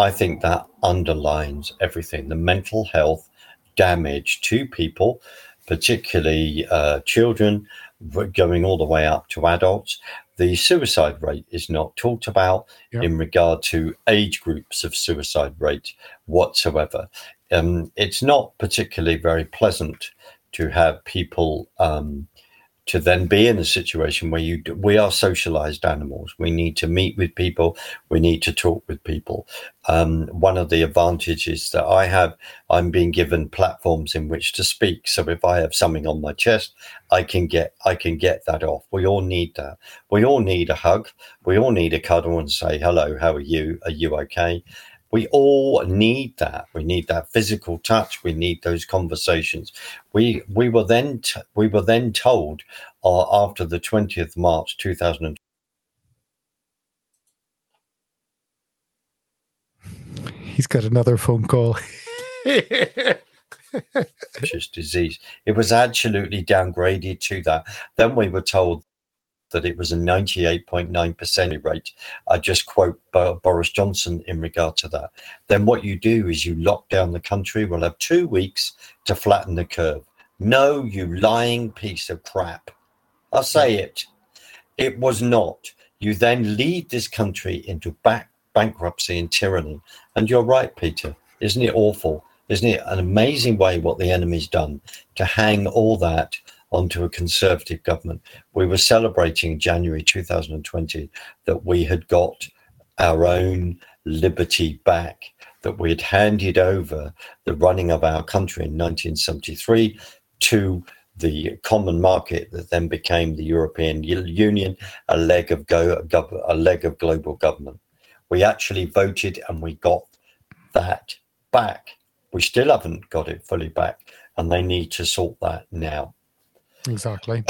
I think that underlines everything. The mental health damage to people, particularly uh, children, going all the way up to adults. The suicide rate is not talked about yep. in regard to age groups of suicide rate whatsoever. Um, it's not particularly very pleasant to have people... Um, to then be in a situation where you do, we are socialized animals. We need to meet with people. We need to talk with people. Um, one of the advantages that I have, I'm being given platforms in which to speak. So if I have something on my chest, I can get I can get that off. We all need that. We all need a hug. We all need a cuddle and say, hello, how are you? Are you okay? We all need that. We need that physical touch. We need those conversations. We we were then t- we were then told uh, after the twentieth of March two thousand twenty He's got another phone call. Just disease. It was absolutely downgraded to that. Then we were told that it was a ninety-eight point nine percent rate. I just quote uh, Boris Johnson in regard to that. Then what you do is you lock down the country. We'll have two weeks to flatten the curve. No, you lying piece of crap. I'll say it. It was not. You then lead this country into back bankruptcy and tyranny. And you're right, Peter. Isn't it awful? Isn't it an amazing way what the enemy's done to hang all that onto a Conservative government? We were celebrating January two thousand twenty that we had got our own liberty back, that we had handed over the running of our country in nineteen seventy-three to the common market that then became the European Union, a leg of go, a leg of global government. We actually voted and we got that back. We still haven't got it fully back, and they need to sort that now. Exactly.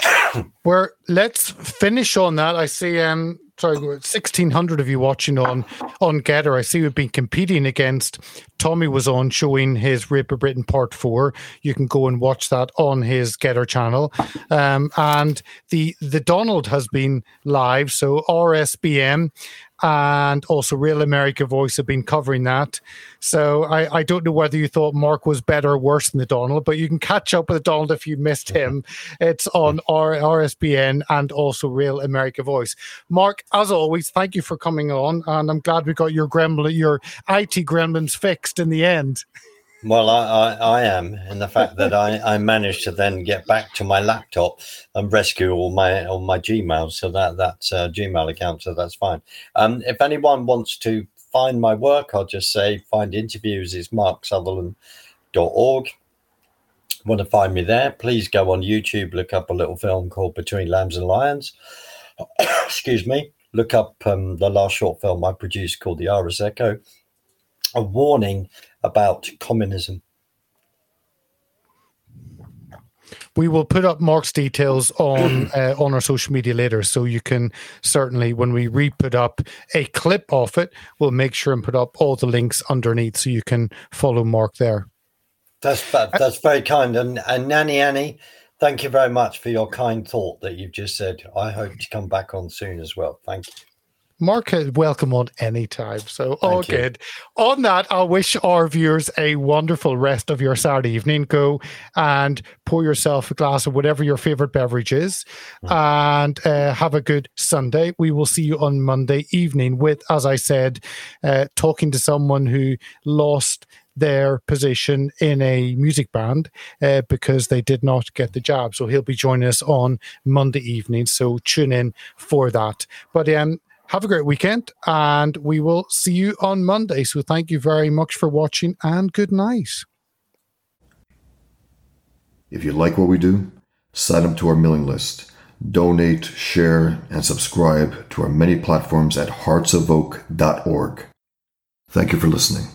Well, let's finish on that. I see, um, sorry, sixteen hundred of you watching on, on Getter. I see we've been competing against, Tommy was on showing his Rape of Britain Part four. You can go and watch that on his Getter channel. Um, and the, the Donald has been live, so R S B N and also Real America Voice have been covering that. So I, I don't know whether you thought Mark was better or worse than the Donald, but you can catch up with the Donald if you missed him. It's on R- RSBN and also Real America Voice. Mark, as always, thank you for coming on, and I'm glad we got your gremlin, your I T gremlins fixed in the end. Well, I, I, I am, and the fact that I, I managed to then get back to my laptop and rescue all my all my Gmail, so that that's a Gmail account, so that's fine. Um, if anyone wants to find my work, I'll just say find interviews is mark sutherland dot org. Want to find me there? Please go on YouTube, look up a little film called Between Lambs and Lions. Excuse me. Look up um, the last short film I produced called The Iris Echo. A warning about communism. We will put up Mark's details on uh, on our social media later, so you can certainly, when we re-put up a clip of it, we'll make sure and put up all the links underneath, so you can follow Mark there. That's that, that's very kind, and and Nanny Annie, thank you very much for your kind thought that you've just said. I hope to come back on soon as well. Thank you. Mark, welcome on any time. So, all good. On that, I wish our viewers a wonderful rest of your Saturday evening. Go and pour yourself a glass of whatever your favorite beverage is, and uh, have a good Sunday. We will see you on Monday evening with, as I said, uh, talking to someone who lost their position in a music band uh, because they did not get the job. So he'll be joining us on Monday evening. So tune in for that. But um. Have a great weekend, and we will see you on Monday. So thank you very much for watching, and good night. If you like what we do, sign up to our mailing list, donate, share, and subscribe to our many platforms at hearts of oak dot org. Thank you for listening.